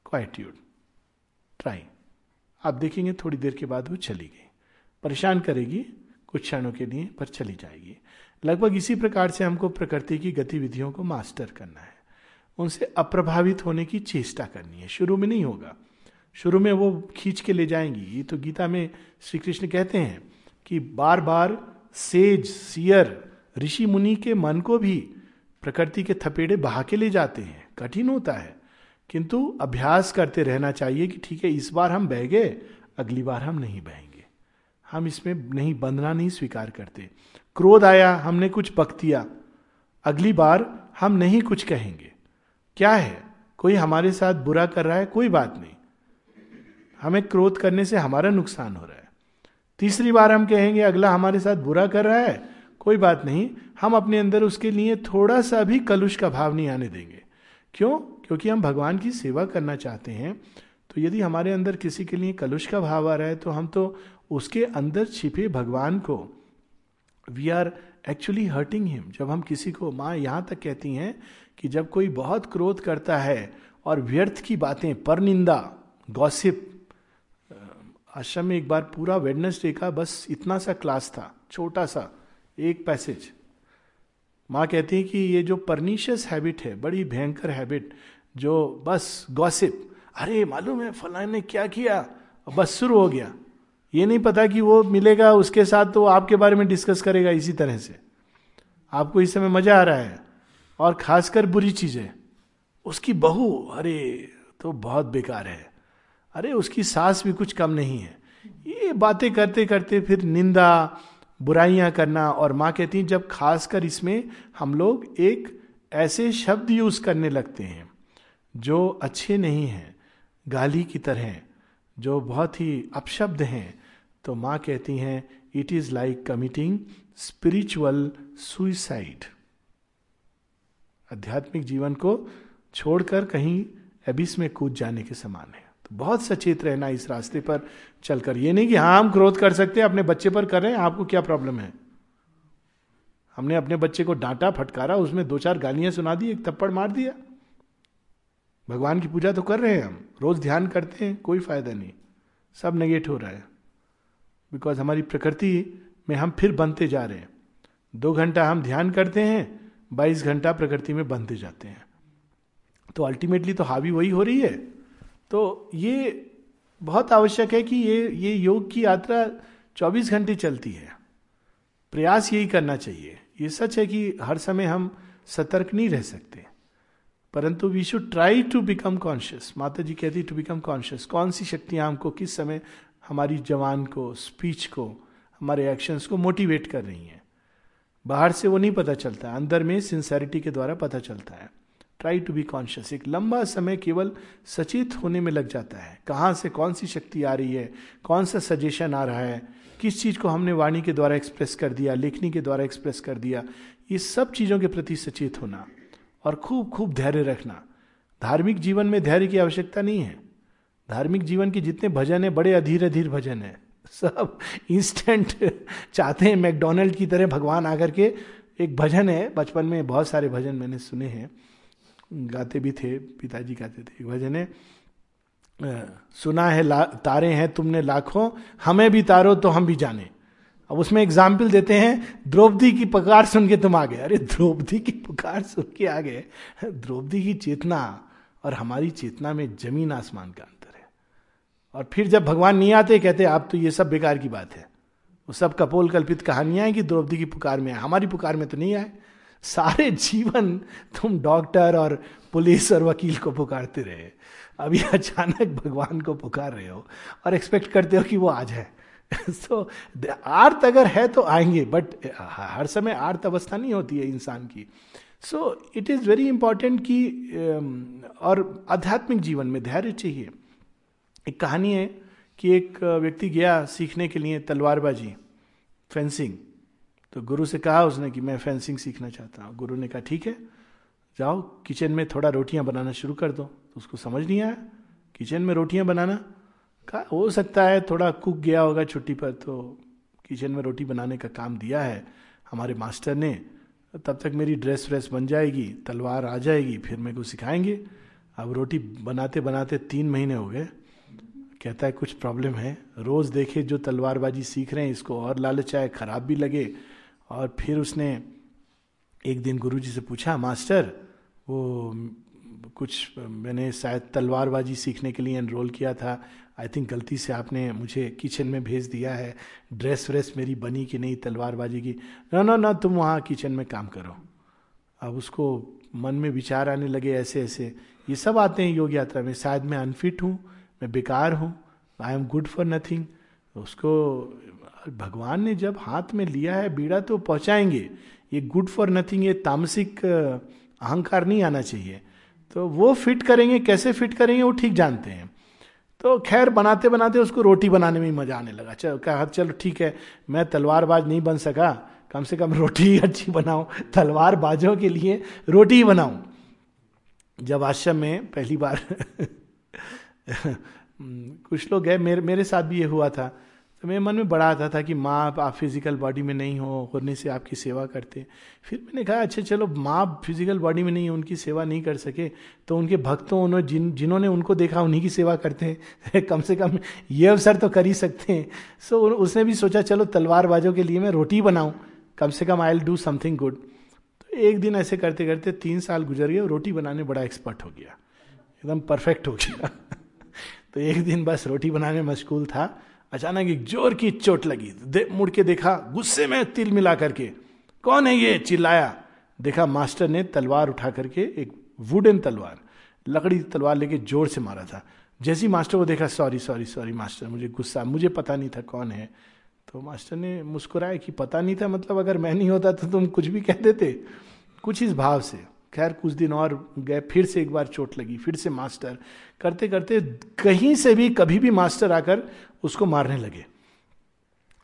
quietude, try, आप देखेंगे थोड़ी देर के बाद वो चली गई, परेशान करेगी कुछ क्षणों के लिए पर चली जाएगी। लगभग इसी प्रकार से हमको प्रकृति की गतिविधियों को मास्टर करना है, उनसे अप्रभावित होने की चेष्टा करनी है। शुरू में नहीं होगा, शुरू में वो खींच के ले जाएंगी। ये तो गीता में श्री कृष्ण कहते हैं कि बार बार सेज, सियर, ऋषि मुनि के मन को भी प्रकृति के थपेड़े बहा के ले जाते हैं। कठिन होता है किंतु अभ्यास करते रहना चाहिए कि ठीक है, इस बार हम बह गए, अगली बार हम नहीं बहेंगे, हम इसमें नहीं बंधना नहीं स्वीकार करते। क्रोध आया, हमने कुछ बक दिया, अगली बार हम नहीं कुछ कहेंगे। क्या है, कोई हमारे साथ बुरा कर रहा है, कोई बात नहीं, हमें क्रोध करने से हमारा नुकसान हो रहा है। तीसरी बार हम कहेंगे अगला हमारे साथ बुरा कर रहा है, कोई बात नहीं, हम अपने अंदर उसके लिए थोड़ा सा भी कलुष का भाव नहीं आने देंगे। क्यों? क्योंकि हम भगवान की सेवा करना चाहते हैं। तो यदि हमारे अंदर किसी के लिए कलुष का भाव आ रहा है तो हम तो उसके अंदर छिपे भगवान को, we are actually hurting him. जब हम किसी को, माँ यहाँ तक कहती हैं कि जब कोई बहुत क्रोध करता है और व्यर्थ की बातें, परनिंदा, गॉसिप, आश्रम में एक बार पूरा वेडनेसडे का बस इतना सा क्लास था, छोटा सा एक पैसेज, माँ कहती है कि ये जो परनीशियस हैबिट है, बड़ी भयंकर हैबिट, जो बस गॉसिप, अरे मालूम है फलाने ने क्या किया, बस शुरू हो गया, ये नहीं पता कि वो मिलेगा उसके साथ तो आपके बारे में डिस्कस करेगा। इसी तरह से आपको इस समय मजा आ रहा है, और खासकर बुरी चीज़ें, उसकी बहू अरे तो बहुत बेकार है, अरे उसकी सास भी कुछ कम नहीं है, ये बातें करते करते फिर निंदा, बुराइयां करना। और माँ कहती हैं जब खासकर इसमें हम लोग एक ऐसे शब्द यूज़ करने लगते हैं जो अच्छे नहीं हैं, गाली की तरह, जो बहुत ही अपशब्द हैं, तो माँ कहती हैं it is like committing spiritual suicide. आध्यात्मिक जीवन को छोड़कर कहीं एबिस में कूद जाने के समान है। बहुत सचेत रहना इस रास्ते पर चलकर। ये नहीं कि हाँ हम क्रोध कर सकते हैं, अपने बच्चे पर कर रहे हैं, आपको क्या प्रॉब्लम है, हमने अपने बच्चे को डांटा फटकारा, उसमें दो चार गालियां सुना दी, एक थप्पड़ मार दिया, भगवान की पूजा तो कर रहे हैं, हम रोज ध्यान करते हैं, कोई फायदा नहीं, सब नेगेट हो रहा है। बिकॉज हमारी प्रकृति में हम फिर बनते जा रहे हैं। 2 घंटा हम ध्यान करते हैं, 22 घंटा प्रकृति में बनते जाते हैं। तो अल्टीमेटली तो हावी वही हो रही है। तो ये बहुत आवश्यक है कि ये योग की यात्रा 24 घंटे चलती है। प्रयास यही करना चाहिए। ये सच है कि हर समय हम सतर्क नहीं रह सकते, परंतु we should try to become conscious. माता जी कहती टू बिकम कॉन्शियस, कौन सी शक्तियाँ हमको किस समय हमारी जवान को, स्पीच को, हमारे एक्शंस को मोटिवेट कर रही हैं। बाहर से वो नहीं पता चलता, अंदर में सिंसेरिटी के द्वारा पता चलता है। Try to be conscious. एक लंबा समय केवल सचेत होने में लग जाता है। कहाँ से कौन सी शक्ति आ रही है, कौन सा सजेशन आ रहा है, किस चीज़ को हमने वाणी के द्वारा एक्सप्रेस कर दिया, लेखनी के द्वारा एक्सप्रेस कर दिया, ये सब चीज़ों के प्रति सचेत होना और खूब खूब धैर्य रखना। धार्मिक जीवन में धैर्य की आवश्यकता नहीं है। धार्मिक जीवन के जितने भजन हैं बड़े अधीर अधीर भजन हैं, सब इंस्टेंट चाहते हैं मैकडोनल्ड की तरह भगवान आकर के। एक भजन है, बचपन में बहुत सारे भजन मैंने सुने हैं, गाते भी थे, पिताजी गाते थे। एक भजन है, सुना है तारे हैं तुमने लाखों, हमें भी तारो तो हम भी जाने। अब उसमें एग्जाम्पल देते हैं, द्रौपदी की पुकार सुन के तुम आ गए। अरे द्रौपदी की पुकार सुन के आ गए, द्रौपदी की चेतना और हमारी चेतना में जमीन आसमान का अंतर है। और फिर जब भगवान नहीं आते, कहते आप तो ये सब बेकार की बात है, वो सब कपोल कल्पित कहानियां हैं कि द्रौपदी की पुकार में आए, हमारी पुकार में तो नहीं आए। सारे जीवन तुम डॉक्टर और पुलिस और वकील को पुकारते रहे, अभी अचानक भगवान को पुकार रहे हो और एक्सपेक्ट करते हो कि वो आ जाए। सो आर्त अगर है तो आएंगे, बट हर समय आर्त अवस्था नहीं होती है इंसान की। So it is very important कि और आध्यात्मिक जीवन में धैर्य चाहिए। एक कहानी है कि एक व्यक्ति गया सीखने के लिए तलवारबाजी, फेंसिंग। तो गुरु से कहा उसने कि मैं फेंसिंग सीखना चाहता हूँ। गुरु ने कहा ठीक है, जाओ किचन में थोड़ा रोटियाँ बनाना शुरू कर दो। तो उसको समझ नहीं आया, किचन में रोटियाँ बनाना, हो सकता है थोड़ा कुक गया होगा छुट्टी पर, तो किचन में रोटी बनाने का काम दिया है हमारे मास्टर ने, तब तक मेरी ड्रेस व्रेस बन जाएगी, तलवार आ जाएगी, फिर मेरे को सिखाएंगे। अब रोटी बनाते बनाते 3 महीने हो गए। कहता है कुछ प्रॉब्लम है, रोज़ देखे जो तलवारबाजी सीख रहे हैं इसको और लालच आए, खराब भी लगे। और फिर उसने एक दिन गुरुजी से पूछा, मास्टर वो कुछ मैंने शायद तलवारबाजी सीखने के लिए एनरोल किया था, आई थिंक गलती से आपने मुझे किचन में भेज दिया है, ड्रेस व्रेस मेरी बनी कि नहीं तलवारबाजी की। नो नो नो, तुम वहाँ किचन में काम करो। अब उसको मन में विचार आने लगे, ऐसे ऐसे ये सब आते हैं योग यात्रा में, शायद मैं अनफिट हूँ, मैं बेकार हूँ, I am good for nothing. उसको भगवान ने जब हाथ में लिया है बीड़ा तो पहुँचाएंगे। ये गुड फॉर नथिंग, ये तामसिक अहंकार नहीं आना चाहिए। तो वो फिट करेंगे, कैसे फिट करेंगे वो ठीक जानते हैं। तो खैर बनाते बनाते उसको रोटी बनाने में मजा आने लगा। कहा चलो ठीक है, मैं तलवारबाज नहीं बन सका, कम से कम रोटी अच्छी बनाऊं, तलवारबाजों के लिए रोटी ही बनाऊं। जब आश्रम में पहली बार कुछ लोग गए, मेरे साथ भी ये हुआ था, तो मेरे मन में बड़ा आता था कि माँ आप फिजिकल बॉडी में नहीं हो, होने से आपकी सेवा करते। फिर मैंने कहा अच्छा चलो, माँ फिजिकल बॉडी में नहीं हो, उनकी सेवा नहीं कर सके, तो उनके भक्तों, उन्होंने जिन्होंने उनको देखा उन्हीं की सेवा करते हैं, कम से कम ये अवसर तो कर ही सकते हैं। सो उसने भी सोचा चलो तलवारबाजों के लिए मैं रोटी बनाऊँ, कम से कम I will do something good. तो एक दिन ऐसे करते करते 3 साल गुजर गए, रोटी बनाने बड़ा एक्सपर्ट हो गया, एकदम परफेक्ट हो गया। तो एक दिन बस रोटी बनाने मशगूल था, अचानक एक जोर की चोट लगी। मुड़ के देखा, गुस्से में तिल मिला करके, कौन है ये चिल्लाया। देखा मास्टर ने तलवार उठा करके, एक वुडन तलवार, लकड़ी तलवार लेके जोर से मारा था। जैसे ही मास्टर को देखा, सॉरी सॉरी सॉरी मास्टर, मुझे गुस्सा, मुझे पता नहीं था कौन है। तो मास्टर ने मुस्कुराया कि पता नहीं था मतलब अगर मैं नहीं होता तो तुम कुछ भी कह देते, कुछ इस भाव से। खैर कुछ दिन और गए, फिर से एक बार चोट लगी, फिर से मास्टर, करते करते कहीं से भी कभी भी मास्टर आकर उसको मारने लगे।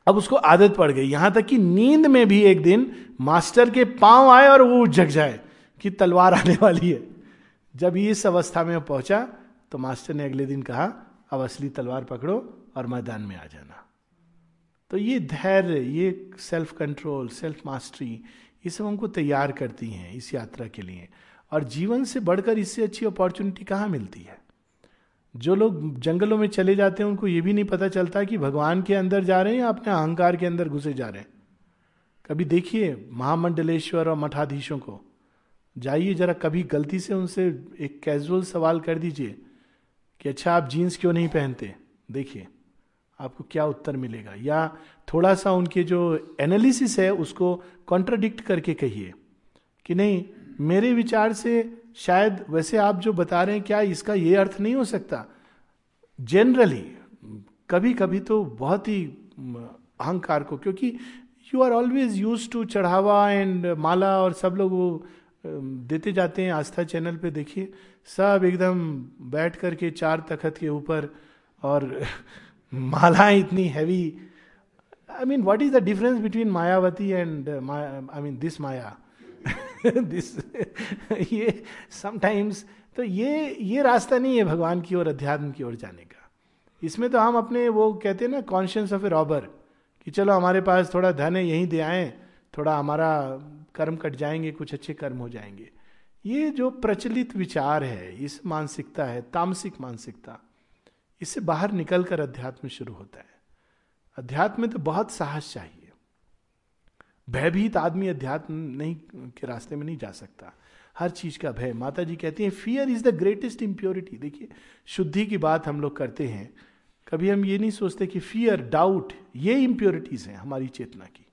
अब उसको आदत पड़ गई, यहाँ तक कि नींद में भी एक दिन मास्टर के पांव आए और वो झक जाए कि तलवार आने वाली है। जब इस अवस्था में पहुंचा तो मास्टर ने अगले दिन कहा अब असली तलवार पकड़ो और मैदान में आ जाना। तो ये धैर्य, ये सेल्फ कंट्रोल, सेल्फ मास्टरी, ये सब हमको तैयार करती हैं इस यात्रा के लिए। और जीवन से बढ़कर इससे अच्छी अपॉर्चुनिटी कहाँ मिलती है। जो लोग जंगलों में चले जाते हैं उनको ये भी नहीं पता चलता कि भगवान के अंदर जा रहे हैं या अपने अहंकार के अंदर घुसे जा रहे हैं। कभी देखिए महामंडलेश्वर और मठाधीशों को, जाइए जरा कभी गलती से उनसे एक कैजुअल सवाल कर दीजिए कि अच्छा आप जीन्स क्यों नहीं पहनते, देखिए आपको क्या उत्तर मिलेगा। या थोड़ा सा उनके जो एनालिसिस है उसको कॉन्ट्राडिक्ट करके कहिए कि नहीं मेरे विचार से शायद वैसे आप जो बता रहे हैं क्या इसका ये अर्थ नहीं हो सकता। जनरली कभी कभी तो बहुत ही अहंकार को, क्योंकि you are always use to चढ़ावा एंड माला और सब लोग वो देते जाते हैं। आस्था चैनल पे देखिए सब एकदम बैठ करके चार तखत के ऊपर और मालाएं इतनी heavy. I mean what is the difference between Mayawati and I mean this maya this ये समटाइम्स तो ये रास्ता नहीं है भगवान की ओर, अध्यात्म की ओर जाने का। इसमें तो हम अपने वो कहते हैं ना कॉन्शियंस ऑफ ए रॉबर कि चलो हमारे पास थोड़ा धन है यहीं दे आए, थोड़ा हमारा कर्म कट जाएंगे, कुछ अच्छे कर्म हो जाएंगे। ये जो प्रचलित विचार है, इस मानसिकता है तामसिक मानसिकता, इससे बाहर निकलकर अध्यात्म शुरू होता है। अध्यात्म में तो बहुत साहस चाहिए, भयभीत आदमी अध्यात्म नहीं के रास्ते में नहीं जा सकता। हर चीज का भय, माता जी कहती हैं fear is the greatest impurity. देखिए शुद्धि की बात हम लोग करते हैं, कभी हम ये नहीं सोचते कि फियर, डाउट, ये इम्प्योरिटीज हैं हमारी चेतना की,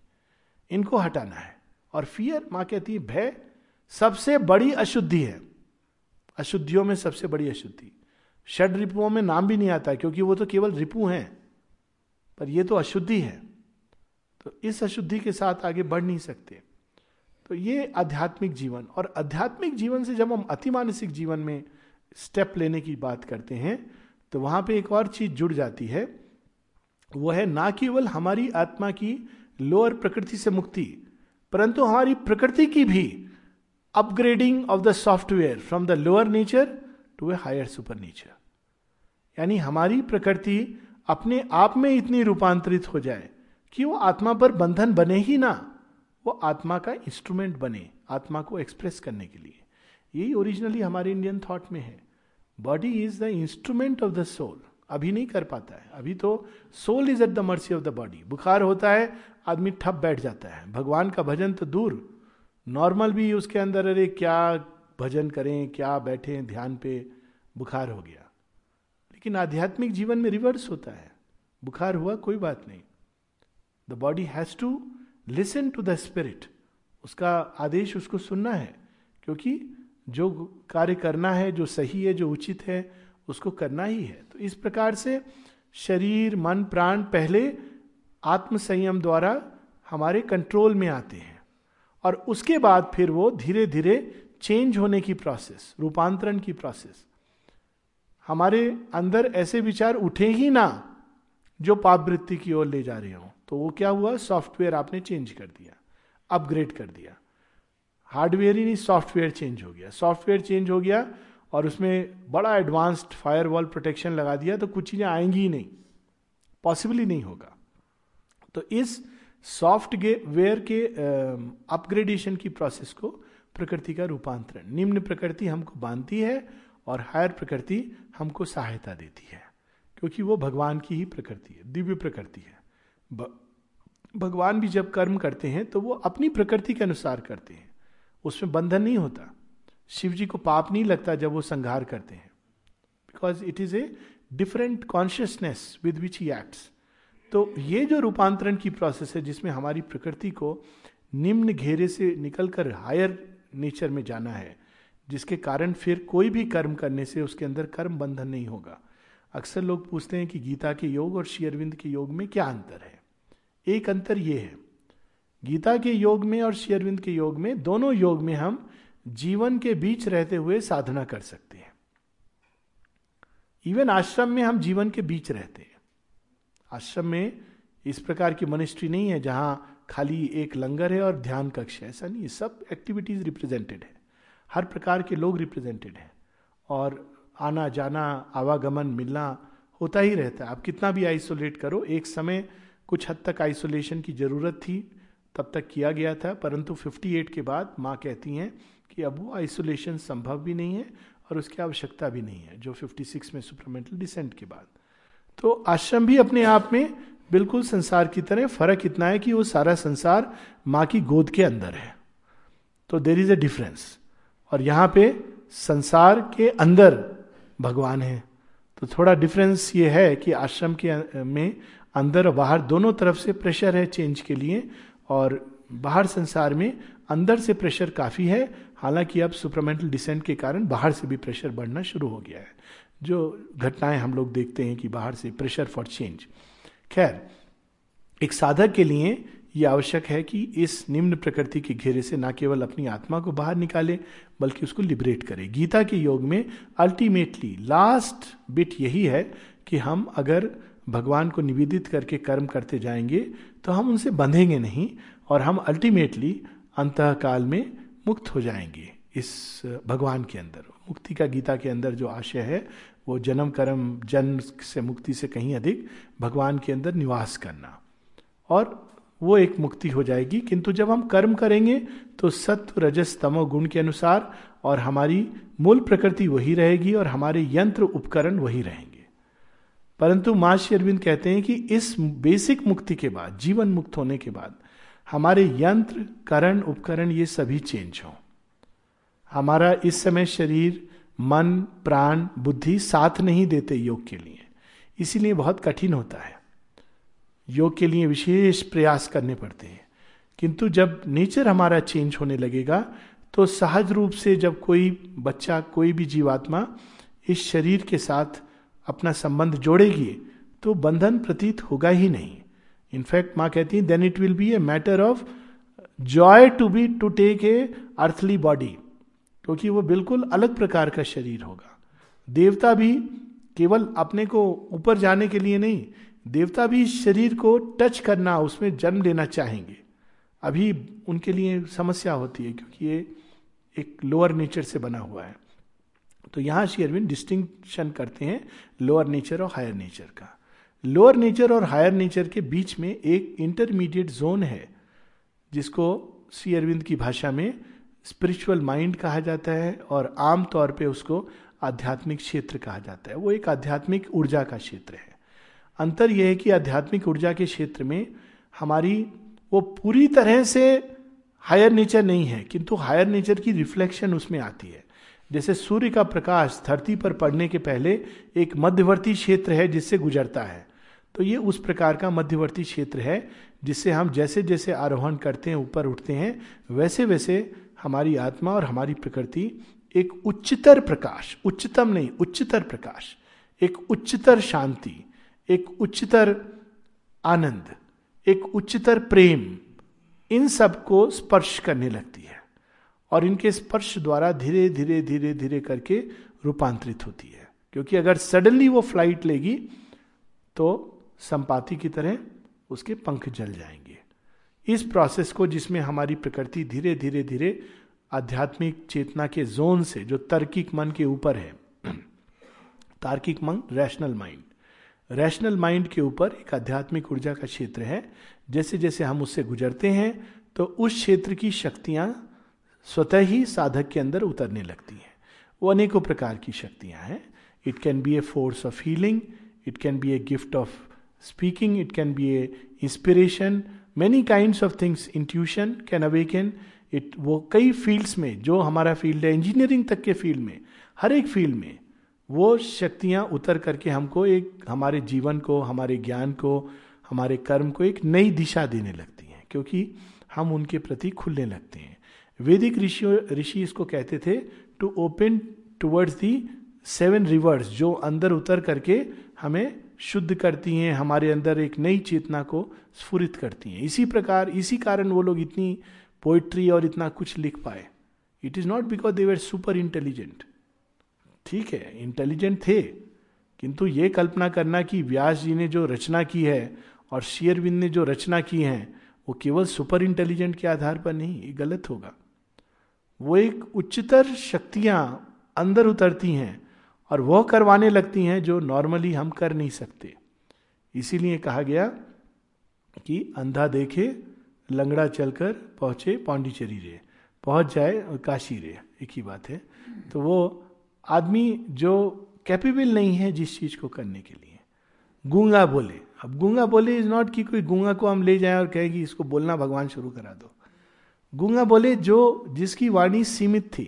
इनको हटाना है। और फियर, माँ कहती है भय सबसे बड़ी अशुद्धि है, अशुद्धियों में सबसे बड़ी अशुद्धि। षड रिपुओं में नाम भी नहीं आता क्योंकि वो तो केवल रिपु हैं, पर ये तो अशुद्धि है, तो इस अशुद्धि के साथ आगे बढ़ नहीं सकते। तो ये आध्यात्मिक जीवन, और आध्यात्मिक जीवन से जब हम अतिमानसिक जीवन में स्टेप लेने की बात करते हैं तो वहां पे एक और चीज जुड़ जाती है, वो है ना केवल हमारी आत्मा की लोअर प्रकृति से मुक्ति, परंतु हमारी प्रकृति की भी upgrading of the software from the lower nature to a higher super nature. यानी हमारी प्रकृति अपने आप में इतनी रूपांतरित हो जाए कि वो आत्मा पर बंधन बने ही ना, वो आत्मा का इंस्ट्रूमेंट बने आत्मा को एक्सप्रेस करने के लिए। यही ओरिजिनली हमारे इंडियन थॉट में है, body is the instrument of the soul. अभी नहीं कर पाता है, अभी तो soul is at the mercy of the body. बुखार होता है आदमी ठप बैठ जाता है, भगवान का भजन तो दूर, नॉर्मल भी उसके अंदर अरे क्या भजन करें, क्या बैठें ध्यान पे, बुखार हो गया। लेकिन आध्यात्मिक जीवन में रिवर्स होता है, बुखार हुआ कोई बात नहीं, the body has to listen to the spirit, उसका आदेश उसको सुनना है, क्योंकि जो कार्य करना है, जो सही है, जो उचित है, उसको करना ही है। तो इस प्रकार से शरीर, मन, प्राण पहले आत्मसंयम द्वारा हमारे कंट्रोल में आते हैं, और उसके बाद फिर वो धीरे धीरे चेंज होने की प्रोसेस, रूपांतरण की प्रोसेस। हमारे अंदर ऐसे विचार उठे ही ना जो पाप वृत्ति की ओर ले जा रहे हों, तो वो क्या हुआ, सॉफ्टवेयर आपने चेंज कर दिया, अपग्रेड कर दिया। हार्डवेयर ही नहीं, सॉफ्टवेयर चेंज हो गया, सॉफ्टवेयर चेंज हो गया और उसमें बड़ा एडवांस्ड फायरवॉल प्रोटेक्शन लगा दिया, तो कुछ चीज़ें आएंगी ही नहीं, पॉसिबल ही नहीं होगा। तो इस सॉफ्टवेयर के अपग्रेडेशन की प्रोसेस को प्रकृति का रूपांतरण, निम्न प्रकृति हमको बांधती है और हायर प्रकृति हमको सहायता देती है, क्योंकि वो भगवान की ही प्रकृति है, दिव्य प्रकृति है। भगवान भी जब कर्म करते हैं तो वो अपनी प्रकृति के अनुसार करते हैं, उसमें बंधन नहीं होता। शिव जी को पाप नहीं लगता जब वो संहार करते हैं, because it is a different consciousness with which he acts. तो ये जो रूपांतरण की प्रोसेस है जिसमें हमारी प्रकृति को निम्न घेरे से निकलकर हायर नेचर में जाना है, जिसके कारण फिर कोई भी कर्म करने से उसके अंदर कर्म बंधन नहीं होगा। अक्सर लोग पूछते हैं कि गीता के योग और श्री अरविंद के योग में क्या अंतर है। एक अंतर ये है, गीता के योग में और श्री अरविंद के योग में, दोनों योग में हम जीवन के बीच रहते हुए साधना कर सकते हैं। इवन आश्रम में हम जीवन के बीच रहते हैं। आश्रम में इस प्रकार की मॉनेस्ट्री नहीं है जहां खाली एक लंगर है और ध्यान कक्ष है, ऐसा नहीं है। सब एक्टिविटीज रिप्रेजेंटेड है, हर प्रकार के लोग रिप्रेजेंटेड हैं और आना जाना, आवागमन, मिलना होता ही रहता है। आप कितना भी आइसोलेट करो, एक समय कुछ हद तक आइसोलेशन की ज़रूरत थी, तब तक किया गया था, परंतु 58 के बाद माँ कहती हैं कि अब वो आइसोलेशन संभव भी नहीं है और उसकी आवश्यकता भी नहीं है, जो 56 में सुपरमेंटल डिसेंट के बाद। तो आश्रम भी अपने आप में बिल्कुल संसार की तरह, फर्क इतना है कि वो सारा संसार माँ की गोद के अंदर है, तो देयर इज अ डिफरेंस। और यहाँ पे संसार के अंदर भगवान है, तो थोड़ा डिफरेंस ये है कि आश्रम के में अंदर और बाहर दोनों तरफ से प्रेशर है चेंज के लिए, और बाहर संसार में अंदर से प्रेशर काफ़ी है, हालांकि अब सुपरमेंटल डिसेंट के कारण बाहर से भी प्रेशर बढ़ना शुरू हो गया है, जो घटनाएं हम लोग देखते हैं कि बाहर से प्रेशर फॉर चेंज। खैर, एक साधक के लिए ये आवश्यक है कि इस निम्न प्रकृति के घेरे से ना केवल अपनी आत्मा को बाहर निकाले बल्कि उसको लिबरेट करे। गीता के योग में अल्टीमेटली लास्ट बिट यही है कि हम अगर भगवान को निवेदित करके कर्म करते जाएंगे तो हम उनसे बंधेंगे नहीं और हम अल्टीमेटली अंतःकाल में मुक्त हो जाएंगे इस भगवान के अंदर। मुक्ति का गीता के अंदर जो आशय है वो जन्म से मुक्ति से कहीं अधिक भगवान के अंदर निवास करना, और वो एक मुक्ति हो जाएगी। किंतु जब हम कर्म करेंगे तो सत्व रजस तमो गुण के अनुसार, और हमारी मूल प्रकृति वही रहेगी और हमारे यंत्र उपकरण वही रहेंगे। परंतु मां श्री अरविंद कहते हैं कि इस बेसिक मुक्ति के बाद, जीवन मुक्त होने के बाद, हमारे यंत्र करण उपकरण ये सभी चेंज हों। हमारा इस समय शरीर, मन, प्राण, बुद्धि साथ नहीं देते योग के लिए, इसीलिए बहुत कठिन होता है, योग के लिए विशेष प्रयास करने पड़ते हैं। किंतु जब नेचर हमारा चेंज होने लगेगा तो सहज रूप से जब कोई बच्चा, कोई भी जीवात्मा इस शरीर के साथ अपना संबंध जोड़ेगी तो बंधन प्रतीत होगा ही नहीं। इनफैक्ट माँ कहती है then it will be a matter of joy to take a earthly body, क्योंकि वो बिल्कुल अलग प्रकार का शरीर होगा। देवता भी केवल अपने को ऊपर जाने के लिए नहीं, देवता भी शरीर को टच करना, उसमें जन्म लेना चाहेंगे। अभी उनके लिए समस्या होती है क्योंकि ये एक लोअर नेचर से बना हुआ है। तो यहाँ श्री अरविंद डिस्टिंक्शन करते हैं लोअर नेचर और हायर नेचर का। लोअर नेचर और हायर नेचर के बीच में एक इंटरमीडिएट जोन है जिसको श्री अरविंद की भाषा में स्पिरिचुअल माइंड कहा जाता है, और आम तौर पे उसको आध्यात्मिक क्षेत्र कहा जाता है। वो एक आध्यात्मिक ऊर्जा का क्षेत्र है। अंतर यह है कि आध्यात्मिक ऊर्जा के क्षेत्र में हमारी वो पूरी तरह से हायर नेचर नहीं है, किंतु हायर नेचर की रिफ्लेक्शन उसमें आती है। जैसे सूर्य का प्रकाश धरती पर पड़ने के पहले एक मध्यवर्ती क्षेत्र है जिससे गुजरता है, तो ये उस प्रकार का मध्यवर्ती क्षेत्र है जिससे हम जैसे जैसे आरोहण करते हैं, ऊपर उठते हैं, वैसे वैसे हमारी आत्मा और हमारी प्रकृति एक उच्चतर प्रकाश, उच्चतम नहीं, उच्चतर प्रकाश, एक उच्चतर शांति, एक उच्चतर आनंद, एक उच्चतर प्रेम, इन सब को स्पर्श करने लगती है और इनके स्पर्श द्वारा धीरे धीरे धीरे धीरे करके रूपांतरित होती है। क्योंकि अगर सडनली वो फ्लाइट लेगी तो संपाति की तरह उसके पंख जल जाएंगे। इस प्रोसेस को जिसमें हमारी प्रकृति धीरे धीरे धीरे आध्यात्मिक चेतना के जोन से, जो तार्किक मन के ऊपर है, तार्किक मन, रैशनल माइंड के ऊपर एक आध्यात्मिक ऊर्जा का क्षेत्र है, जैसे जैसे हम उससे गुजरते हैं तो उस क्षेत्र की शक्तियाँ स्वतः ही साधक के अंदर उतरने लगती हैं। वो अनेकों प्रकार की शक्तियाँ हैं। It can be a force of healing, it can be a gift of speaking, it can be a inspiration, many kinds of things, intuition can awaken it. वो कई फील्ड्स में, जो हमारा फील्ड है, इंजीनियरिंग तक के फील्ड में, हर एक फील्ड में वो शक्तियाँ उतर करके हमको एक, हमारे जीवन को, हमारे ज्ञान को, हमारे कर्म को एक नई दिशा देने लगती हैं, क्योंकि हम उनके प्रति खुलने लगते हैं। वैदिक ऋषि इसको कहते थे to open towards the 7 rivers, जो अंदर उतर करके हमें शुद्ध करती हैं, हमारे अंदर एक नई चेतना को स्फुरित करती हैं। इसी प्रकार, इसी कारण वो लोग इतनी पोइट्री और इतना कुछ लिख पाए। It is not because they were super intelligent. ठीक है, इंटेलिजेंट थे, किंतु ये कल्पना करना कि व्यास जी ने जो रचना की है और श्री अरविंद ने जो रचना की है वो केवल सुपर इंटेलिजेंट के आधार पर नहीं, ये गलत होगा। वो एक उच्चतर शक्तियाँ अंदर उतरती हैं और वह करवाने लगती हैं जो नॉर्मली हम कर नहीं सकते। इसीलिए कहा गया कि अंधा देखे लंगड़ा चलकर पहुँचे पांडिचेरी रे, पहुँच जाए काशी रे, एक ही बात है। तो वो आदमी जो कैपेबल नहीं है जिस चीज़ को करने के लिए, गूंगा बोले। अब गूंगा बोले इज नॉट कि कोई गूंगा को हम ले जाएं और कहेगी इसको बोलना भगवान शुरू करा दो। गूंगा बोले जो जिसकी वाणी सीमित थी,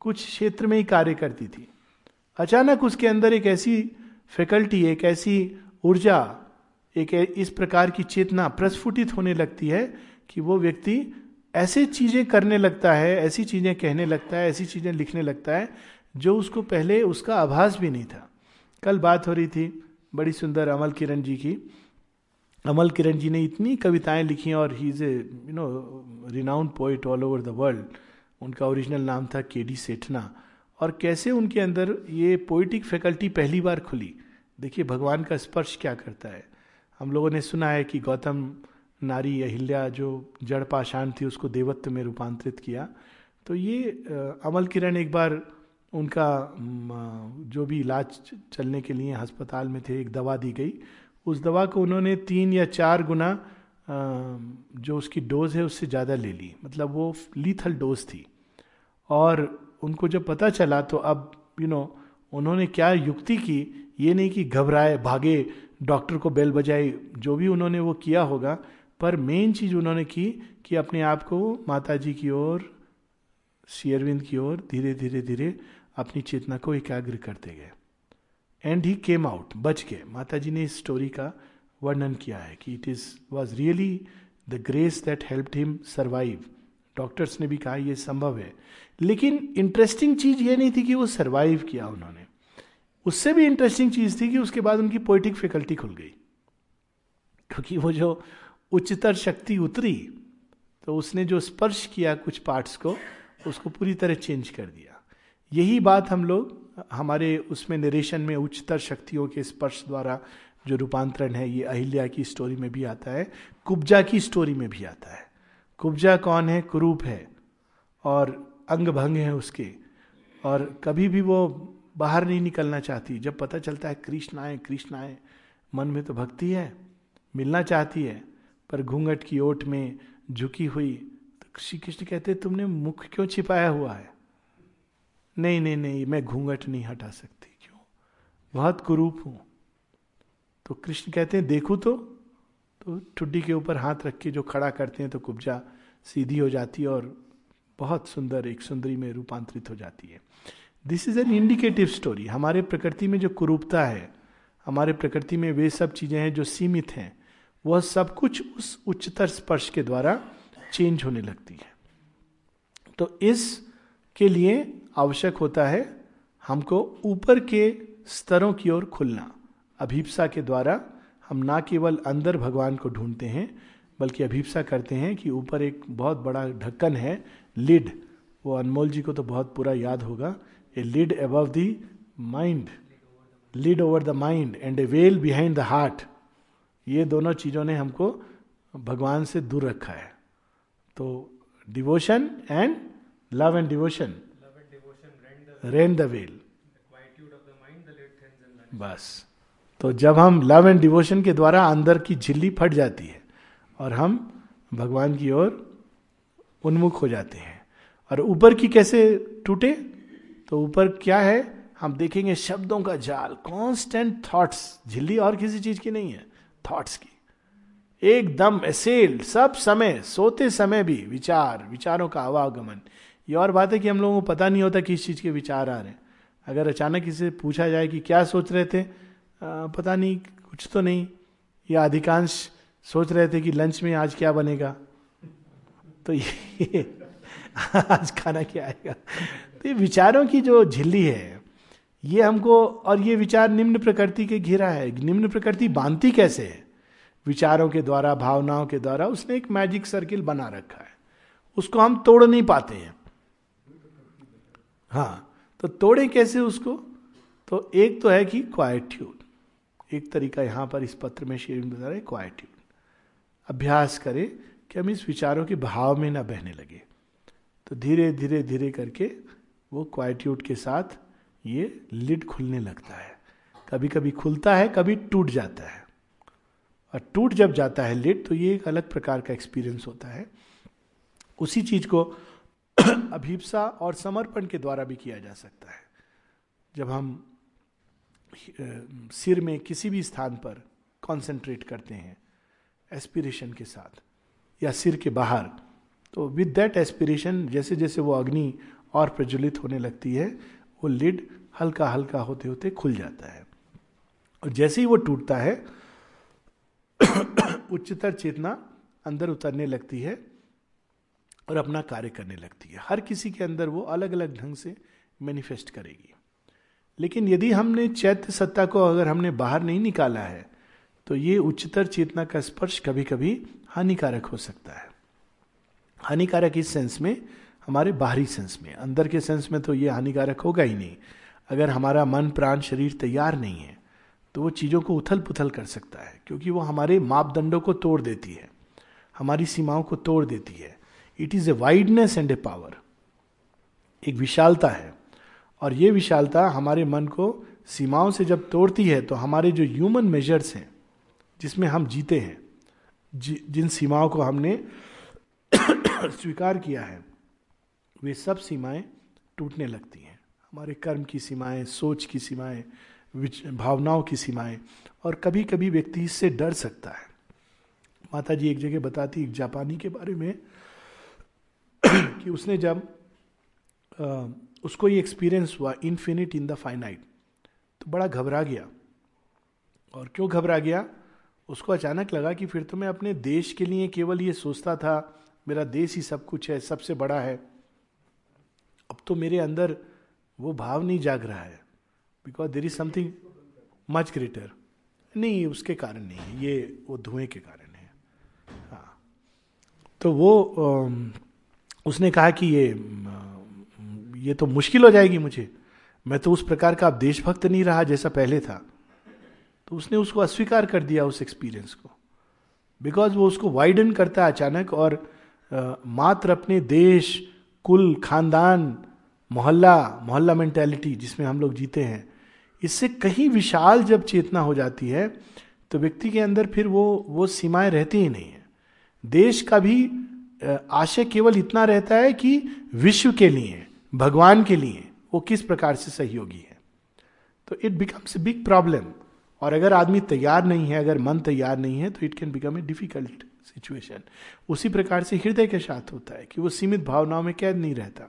कुछ क्षेत्र में ही कार्य करती थी, अचानक उसके अंदर एक ऐसी फैकल्टी, एक ऐसी ऊर्जा, एक इस प्रकार की चेतना प्रस्फुटित होने लगती है कि वो व्यक्ति ऐसे चीजें करने लगता है, ऐसी चीजें कहने लगता है, ऐसी चीजें लिखने लगता है जो उसको पहले उसका आभास भी नहीं था। कल बात हो रही थी बड़ी सुंदर अमल किरण जी की। अमल किरण जी ने इतनी कविताएं लिखी और he is a renowned poet all over the world. उनका ओरिजिनल नाम था केडी सेठना। और कैसे उनके अंदर ये पोइटिक फैकल्टी पहली बार खुली। देखिए भगवान का स्पर्श क्या करता है। हम लोगों ने सुना है कि गौतम नारी अहिल्या जो जड़ पाषाण थी उसको देवत्व में रूपांतरित किया। तो ये अमल किरण एक बार उनका जो भी इलाज चलने के लिए अस्पताल में थे, एक दवा दी गई। उस दवा को उन्होंने 3 या 4 गुना जो उसकी डोज है उससे ज़्यादा ले ली, मतलब वो लीथल डोज थी। और उनको जब पता चला तो अब उन्होंने क्या युक्ति की, ये नहीं कि घबराए भागे डॉक्टर को बेल बजाई, जो भी उन्होंने वो किया होगा, पर मेन चीज़ उन्होंने की कि अपने आप को माता जी की ओर, श्री अरविंद की ओर धीरे धीरे धीरे अपनी चेतना को एकाग्र करते गए। एंड ही केम आउट, बच गए। माता जी ने इस स्टोरी का वर्णन किया है कि it is was really the grace that helped him survive. Doctors ने भी कहा यह संभव है। लेकिन इंटरेस्टिंग चीज़ ये नहीं थी कि वो सर्वाइव किया उन्होंने, उससे भी इंटरेस्टिंग चीज़ थी कि उसके बाद उनकी पोइटिक फैकल्टी खुल गई, क्योंकि वो जो उच्चतर शक्ति उतरी तो उसने जो स्पर्श किया कुछ पार्ट्स को, उसको पूरी तरह चेंज कर दिया। यही बात हम लोग हमारे उसमें नरेशन में उच्चतर शक्तियों के स्पर्श द्वारा जो रूपांतरण है, ये अहिल्या की स्टोरी में भी आता है, कुब्जा की स्टोरी में भी आता है। कुब्जा कौन है? कुरूप है और अंग भंग है उसके, और कभी भी वो बाहर नहीं निकलना चाहती। जब पता चलता है कृष्ण आए कृष्ण आए, मन में तो भक्ति है, मिलना चाहती है, पर घूंघट की ओट में झुकी हुई। तो श्री कृष्ण कहते तुमने मुख क्यों छिपाया हुआ है? नहीं नहीं नहीं, मैं घूंघट नहीं हटा सकती, क्यों? बहुत कुरूप हूँ। तो कृष्ण कहते हैं देखो तो ठुड्डी के ऊपर हाथ रख के जो खड़ा करते हैं तो कुब्जा सीधी हो जाती है और बहुत सुंदर एक सुंदरी में रूपांतरित हो जाती है। This is an indicative story. हमारे प्रकृति में जो कुरूपता है, हमारे प्रकृति में वे सब चीज़ें हैं जो सीमित हैं, वह सब कुछ उस उच्चतर स्पर्श के द्वारा चेंज होने लगती है। तो इस के लिए आवश्यक होता है हमको ऊपर के स्तरों की ओर खुलना। अभीप्सा के द्वारा हम ना केवल अंदर भगवान को ढूंढते हैं, बल्कि अभीप्सा करते हैं कि ऊपर एक बहुत बड़ा ढक्कन है, लिड। वो अनमोल जी को तो बहुत पूरा याद होगा, a lid above the mind, lid over the mind and a veil behind the heart. ये दोनों चीज़ों ने हमको भगवान से दूर रखा है। तो devotion and love and devotion rend the veil. बस, तो जब हम लव एंड डिवोशन के द्वारा अंदर की झिल्ली फट जाती है और हम भगवान की ओर उन्मुख हो जाते हैं। और ऊपर की कैसे टूटे? तो ऊपर क्या है, हम देखेंगे शब्दों का जाल, कांस्टेंट थॉट्स। झिल्ली और किसी चीज की नहीं है, थॉट्स की। एकदम असेल्ड सब समय, सोते समय भी विचार, विचारों का आवागमन। ये और बात है कि हम लोगों को पता नहीं होता किस चीज के विचार आ रहे हैं। अगर अचानक किसी पूछा जाए कि क्या सोच रहे थे, पता नहीं, कुछ तो नहीं। या अधिकांश सोच रहे थे कि लंच में आज क्या बनेगा, तो ये आज खाना क्या आएगा। तो ये विचारों की जो झिल्ली है, ये हमको, और ये विचार निम्न प्रकृति के घिरा है। निम्न प्रकृति बांधती कैसे है? विचारों के द्वारा, भावनाओं के द्वारा उसने एक मैजिक सर्किल बना रखा है, उसको हम तोड़ नहीं पाते हैं। हाँ, तो तोड़े कैसे उसको? तो एक तो है कि क्वाइट्यूड, एक तरीका यहाँ पर इस पत्र में श्री अरविंद बता रहे, क्वाइट्यूड। अभ्यास करें कि हम इस विचारों के भाव में ना बहने लगे। तो धीरे धीरे धीरे करके वो क्वाइट्यूड के साथ ये लिड खुलने लगता है। कभी कभी खुलता है, कभी टूट जाता है। और टूट जब जाता है लिड, तो ये एक अलग प्रकार का एक्सपीरियंस होता है। उसी चीज़ को अभीप्सा और समर्पण के द्वारा भी किया जा सकता है। जब हम सिर में किसी भी स्थान पर कॉन्सेंट्रेट करते हैं एस्पिरेशन के साथ या सिर के बाहर, तो विद दैट एस्पिरेशन जैसे जैसे वो अग्नि और प्रज्वलित होने लगती है वो लिड हल्का हल्का होते होते खुल जाता है, और जैसे ही वो टूटता है उच्चतर चेतना अंदर उतरने लगती है और अपना कार्य करने लगती है। हर किसी के अंदर वो अलग अलग ढंग से मैनिफेस्ट करेगी। लेकिन यदि हमने चैत्य सत्ता को अगर हमने बाहर नहीं निकाला है तो ये उच्चतर चेतना का स्पर्श कभी कभी हानिकारक हो सकता है। हानिकारक इस सेंस में, हमारे बाहरी सेंस में, अंदर के सेंस में तो ये हानिकारक होगा ही नहीं। अगर हमारा मन प्राण शरीर तैयार नहीं है तो वो चीज़ों को उथल पुथल कर सकता है, क्योंकि वो हमारे मापदंडों को तोड़ देती है, हमारी सीमाओं को तोड़ देती है। It is a wideness and a power, एक विशालता है, और ये विशालता हमारे मन को सीमाओं से जब तोड़ती है तो हमारे जो ह्यूमन मेजर्स हैं जिसमें हम जीते हैं, जिन सीमाओं को हमने स्वीकार किया है, वे सब सीमाएं टूटने लगती हैं। हमारे कर्म की सीमाएं, सोच की सीमाएं, भावनाओं की सीमाएं, और कभी कभी व्यक्ति इससे डर सकता है। माता जी एक जगह बताती एक जापानी के बारे में कि उसने जब उसको ये एक्सपीरियंस हुआ इन्फिनिट इन द फाइनाइट, तो बड़ा घबरा गया। और क्यों घबरा गया? उसको अचानक लगा कि फिर तो मैं अपने देश के लिए केवल ये सोचता था मेरा देश ही सब कुछ है, सबसे बड़ा है, अब तो मेरे अंदर वो भाव नहीं जाग रहा है, because there is something much greater. नहीं, उसके कारण नहीं, ये वो धुएं के कारण है। हाँ, तो वो उसने कहा कि ये तो मुश्किल हो जाएगी मुझे, मैं तो उस प्रकार का अब देशभक्त नहीं रहा जैसा पहले था। तो उसने उसको अस्वीकार कर दिया उस एक्सपीरियंस को, बिकॉज वो उसको वाइडन करता है अचानक, और मात्र अपने देश, कुल, खानदान, मोहल्ला मेंटालिटी जिसमें हम लोग जीते हैं, इससे कहीं विशाल जब चेतना हो जाती है तो व्यक्ति के अंदर फिर वो सीमाएं रहती ही नहीं है। देश का भी आशय केवल इतना रहता है कि विश्व के लिए, भगवान के लिए वो किस प्रकार से सहयोगी है। तो it becomes a big problem, और अगर आदमी तैयार नहीं है, अगर मन तैयार नहीं है, तो it can become a difficult situation. उसी प्रकार से हृदय के साथ होता है कि वो सीमित भावनाओं में कैद नहीं रहता,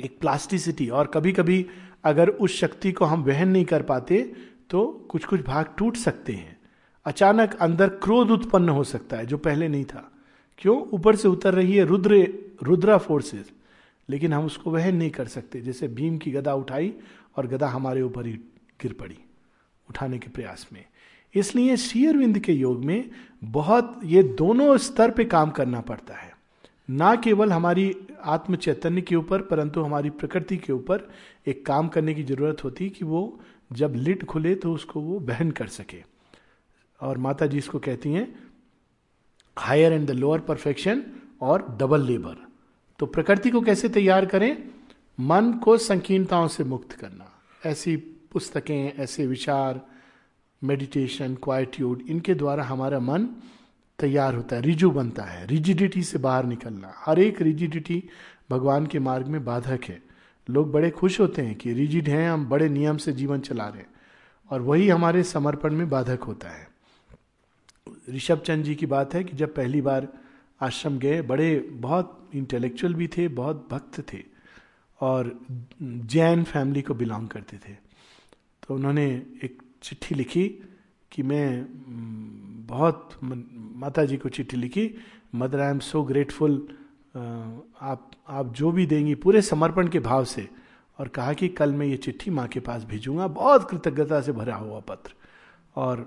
एक प्लास्टिसिटी। और कभी कभी अगर उस शक्ति को हम वहन नहीं कर पाते तो कुछ कुछ भाग टूट सकते हैं। अचानक अंदर क्रोध उत्पन्न हो सकता है जो पहले नहीं था। क्यों? ऊपर से उतर रही है रुद्रा फोर्सेस, लेकिन हम उसको वहन नहीं कर सकते। जैसे भीम की गदा उठाई और गदा हमारे ऊपर ही गिर पड़ी उठाने के प्रयास में। इसलिए श्री अरविंद के योग में बहुत ये दोनों स्तर पे काम करना पड़ता है, ना केवल हमारी आत्म चैतन्य के ऊपर परंतु हमारी प्रकृति के ऊपर एक काम करने की जरूरत होती कि वो जब लिट खुले तो उसको वो बहन कर सके। और माता जी इसको कहती हैं higher and the lower perfection और डबल लेबर। तो प्रकृति को कैसे तैयार करें? मन को संकीर्णताओं से मुक्त करना, ऐसी पुस्तकें, ऐसे विचार, मेडिटेशन, क्वाइट्यूड, इनके द्वारा हमारा मन तैयार होता है, रिजु बनता है। रिजिडिटी से बाहर निकलना, हर एक रिजिडिटी भगवान के मार्ग में बाधक है। लोग बड़े खुश होते हैं कि रिजिड हैं हम, बड़े नियम से जीवन चला रहे हैं, और वही हमारे समर्पण में बाधक होता है। ऋषभ चंद जी की बात है कि जब पहली बार आश्रम गए, बड़े बहुत इंटेलेक्चुअल भी थे, बहुत भक्त थे, और जैन फैमिली को बिलोंग करते थे। तो उन्होंने एक चिट्ठी लिखी कि मैं बहुत, माता जी को चिट्ठी लिखी, mother I am so grateful, आप जो भी देंगी, पूरे समर्पण के भाव से, और कहा कि कल मैं ये चिट्ठी माँ के पास भेजूंगा, बहुत कृतज्ञता से भरा हुआ पत्र। और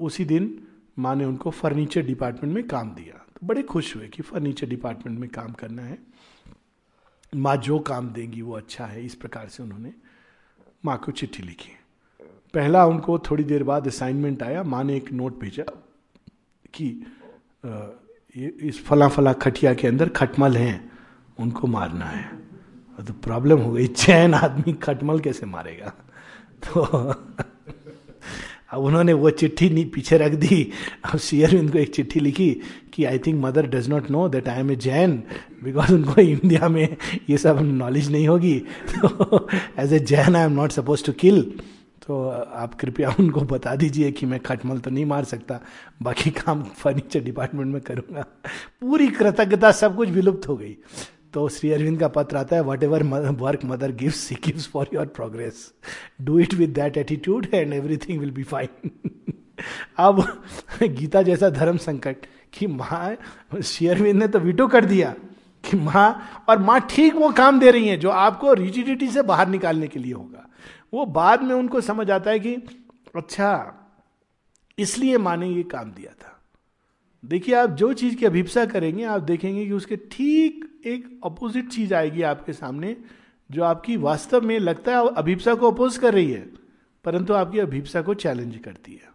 उसी दिन माँ ने उनको फर्नीचर डिपार्टमेंट में काम दिया। तो बड़े खुश हुए कि फर्नीचर डिपार्टमेंट में काम करना है, माँ जो काम देंगी वो अच्छा है, इस प्रकार से उन्होंने माँ को चिट्ठी लिखी। पहला उनको थोड़ी देर बाद असाइनमेंट आया, माँ ने एक नोट भेजा कि इस फला खटिया के अंदर खटमल हैं, उनको मारना है। तो प्रॉब्लम हो गई, चैन आदमी खटमल कैसे मारेगा? तो अब उन्होंने वो चिट्ठी नहीं पीछे रख दी। अब श्री अरविंद को एक चिट्ठी लिखी कि I think mother does not know that I am a Jain, because उनको इंडिया में ये सब नॉलेज नहीं होगी। तो as a Jain I am not suppose to kill, तो आप कृपया उनको बता दीजिए कि मैं खटमल तो नहीं मार सकता, बाकी काम फर्नीचर डिपार्टमेंट में करूँगा। पूरी कृतज्ञता सब कुछ विलुप्त हो गई। तो श्री अरविंद का पत्र आता है, whatever work mother gives she gives for your progress, do it with that attitude and everything will be fine. अब गीता जैसा धर्म संकट कि माँ, श्री अरविंद ने तो वीटो कर दिया कि माँ, और माँ ठीक वो काम दे रही हैं जो आपको रिजिडिटी से बाहर निकालने के लिए होगा। वो बाद में उनको समझ आता है कि अच्छा इसलिए माँ ने ये काम दिया था। देखिए आप जो चीज़ की अभिप्सा करेंगे आप देखेंगे कि उसके ठीक एक अपोजिट चीज़ आएगी आपके सामने जो आपकी वास्तव में लगता है अभिप्सा को अपोज कर रही है, परंतु आपकी अभिप्सा को चैलेंज करती है,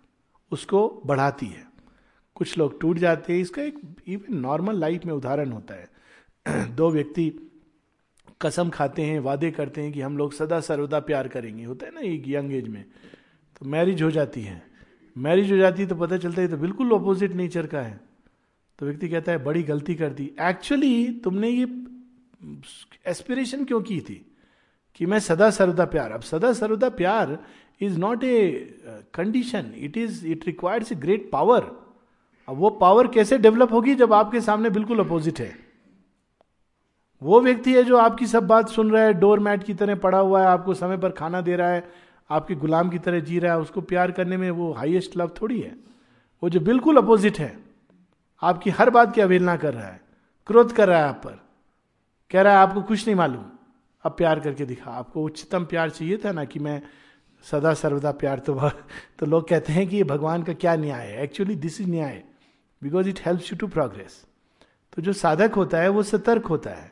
उसको बढ़ाती है। कुछ लोग टूट जाते हैं। इसका एक इवन नॉर्मल लाइफ में उदाहरण होता है। दो व्यक्ति कसम खाते हैं, वादे करते हैं कि हम लोग सदा सर्वदा प्यार करेंगे, होता है ना एक यंग एज में। तो मैरिज हो जाती है, मैरिज हो जाती है तो पता चलता है तो बिल्कुल अपोजिट नेचर का है। तो व्यक्ति कहता है बड़ी गलती कर दी, एक्चुअली तुमने ये एस्पिरेशन क्यों की थी कि मैं सदा सर्वदा प्यार। अब सदा सर्वदा प्यार is not a condition, it requires a great power. अब वो पावर कैसे डेवलप होगी जब आपके सामने बिल्कुल अपोजिट है। वो व्यक्ति है जो आपकी सब बात सुन रहा है, डोरमैट की तरह पड़ा हुआ है, आपको समय पर खाना दे रहा है, आपके गुलाम की तरह जी रहा है, उसको प्यार करने में वो हाईएस्ट लव थोड़ी है। वो जो बिल्कुल अपोजिट है, आपकी हर बात की अवहेलना कर रहा है, क्रोध कर रहा है आप पर, कह रहा है आपको कुछ नहीं मालूम, अब प्यार करके दिखा। आपको उच्चतम प्यार चाहिए था ना कि मैं सदा सर्वदा प्यार। तो लोग कहते हैं कि ये भगवान का क्या न्याय है। एक्चुअली दिस इज न्याय because it helps you to progress. तो जो साधक होता है वो सतर्क होता है,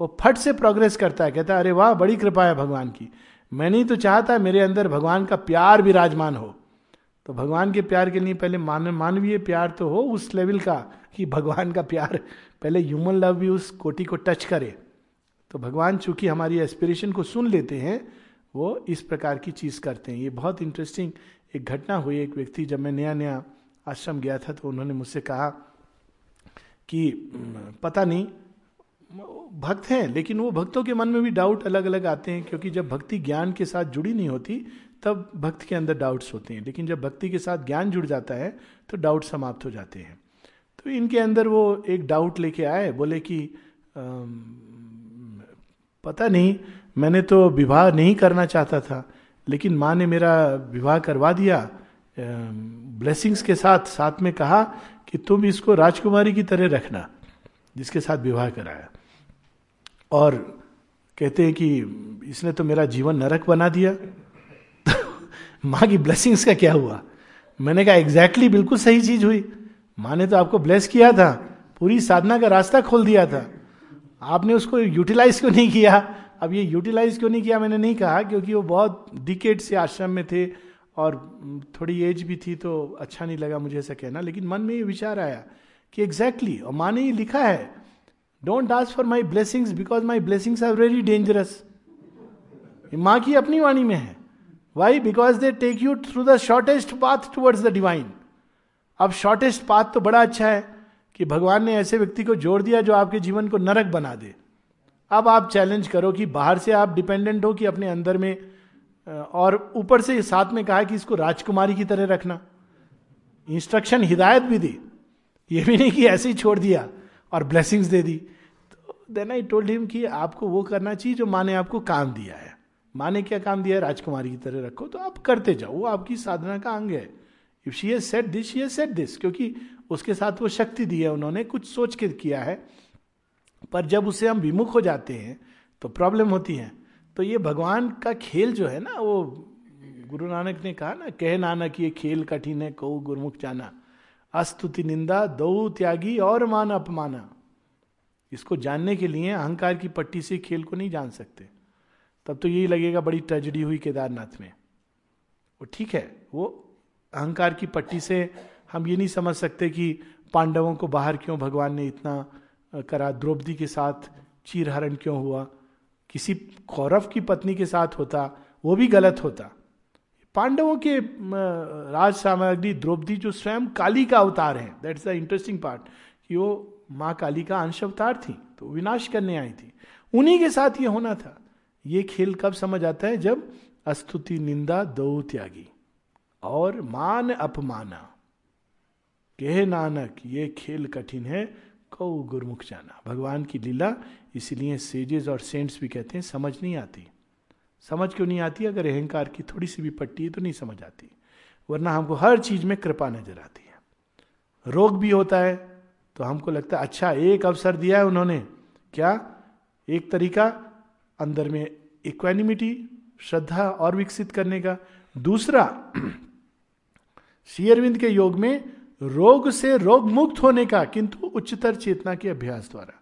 वो फट से प्रोग्रेस करता है, कहता है अरे वाह बड़ी कृपा है भगवान की, मैं नहीं तो चाहता मेरे अंदर भगवान का प्यार विराजमान हो। तो भगवान के प्यार के लिए पहले मानवीय प्यार तो हो उस लेवल का कि भगवान का प्यार, पहले ह्यूमन लव भी उस कोटि को टच करे। तो भगवान चूंकि हमारी एस्पिरेशन को सुन लेते हैं, वो इस प्रकार की चीज़ करते हैं। ये बहुत इंटरेस्टिंग एक घटना हुई। एक व्यक्ति, जब मैं नया नया आश्रम गया था, तो उन्होंने मुझसे कहा कि पता नहीं भक्त हैं, लेकिन वो भक्तों के मन में भी डाउट अलग अलग आते हैं, क्योंकि जब भक्ति ज्ञान के साथ जुड़ी नहीं होती तब भक्त के अंदर डाउट्स होते हैं, लेकिन जब भक्ति के साथ ज्ञान जुड़ जाता है तो डाउट समाप्त हो जाते हैं। तो इनके अंदर वो एक डाउट लेके आए, बोले कि पता नहीं मैंने तो विवाह नहीं करना चाहता था, लेकिन माँ ने मेरा विवाह करवा दिया ब्लेसिंग्स के साथ, साथ में कहा कि तुम इसको राजकुमारी की तरह रखना, जिसके साथ विवाह कराया। और कहते हैं कि इसने तो मेरा जीवन नरक बना दिया। तो माँ की ब्लेसिंग्स का क्या हुआ? मैंने कहा एग्जैक्टली बिल्कुल सही चीज हुई। माँ ने तो आपको ब्लेस किया था, पूरी साधना का रास्ता खोल दिया था, आपने उसको यूटिलाइज क्यों नहीं किया। अब ये यूटिलाइज क्यों नहीं किया मैंने नहीं कहा, क्योंकि वो बहुत डिकेड से आश्रम में थे और थोड़ी एज भी थी, तो अच्छा नहीं लगा मुझे ऐसा कहना, लेकिन मन में ये विचार आया कि एग्जैक्टली, और माँ ने ये लिखा है, don't ask for my blessings because my blessings are very dangerous. माँ की अपनी वाणी में है। Why? Because they take you through the shortest path towards the divine. अब शॉर्टेस्ट पाथ तो बड़ा अच्छा है कि भगवान ने ऐसे व्यक्ति को जोड़ दिया जो आपके जीवन को नरक बना दे। अब आप चैलेंज करो कि बाहर से आप डिपेंडेंट हो कि अपने अंदर में, और ऊपर से साथ में कहा कि इसको राजकुमारी की तरह रखना, इंस्ट्रक्शन हिदायत भी दी, ये भी नहीं कि ऐसे ही छोड़ दिया और ब्लेसिंग्स दे दी। तो देन आई टोल्ड हिम कि आपको वो करना चाहिए जो माँ ने आपको काम दिया है। माँ ने क्या काम दिया है? राजकुमारी की तरह रखो, तो आप करते जाओ, वो आपकी साधना का अंग है। If she has said this, she has said this, क्योंकि उसके साथ वो शक्ति दी है, उन्होंने कुछ सोच के किया है। पर जब उससे हम विमुख हो जाते हैं तो प्रॉब्लम होती है। तो ये भगवान का खेल जो है ना, वो गुरु नानक ने कहा ना, कह नानक ये खेल कठिन है कहो गुरुमुख जाना, अस्तुति निंदा दो त्यागी और मान अपमाना। इसको जानने के लिए अहंकार की पट्टी से खेल को नहीं जान सकते। तब तो यही लगेगा बड़ी ट्रेजेडी हुई केदारनाथ में। वो ठीक है, वो अहंकार की पट्टी से हम ये नहीं समझ सकते कि पांडवों को बाहर क्यों भगवान ने इतना करा, द्रौपदी के साथ चीरहरण क्यों हुआ। किसी कौरव की पत्नी के साथ होता वो भी गलत होता। पांडवों के राज सामग्री द्रौपदी जो स्वयं काली का अवतार है, दैट्स द इंटरेस्टिंग पार्ट, कि वो माँ काली का अंश अवतार थी, तो विनाश करने आई थी, उन्हीं के साथ ये होना था। ये खेल कब समझ आता है, जब अस्तुति निंदा दो त्यागी और मान अपमाना, कहे नानक ये खेल कठिन है कौ गुरमुख जाना। भगवान की लीला, इसलिए सेजेस और सेंट्स भी कहते हैं समझ नहीं आती। समझ क्यों नहीं आती? अगर अहंकार की थोड़ी सी भी पट्टी है तो नहीं समझ आती, वरना हमको हर चीज में कृपा नजर आती है। रोग भी होता है तो हमको लगता है अच्छा एक अवसर दिया है उन्होंने, क्या एक तरीका अंदर में इक्वानिमिटी श्रद्धा और विकसित करने का। दूसरा, श्री अरविंद के योग में रोग से रोग मुक्त होने का, किंतु उच्चतर चेतना के अभ्यास द्वारा,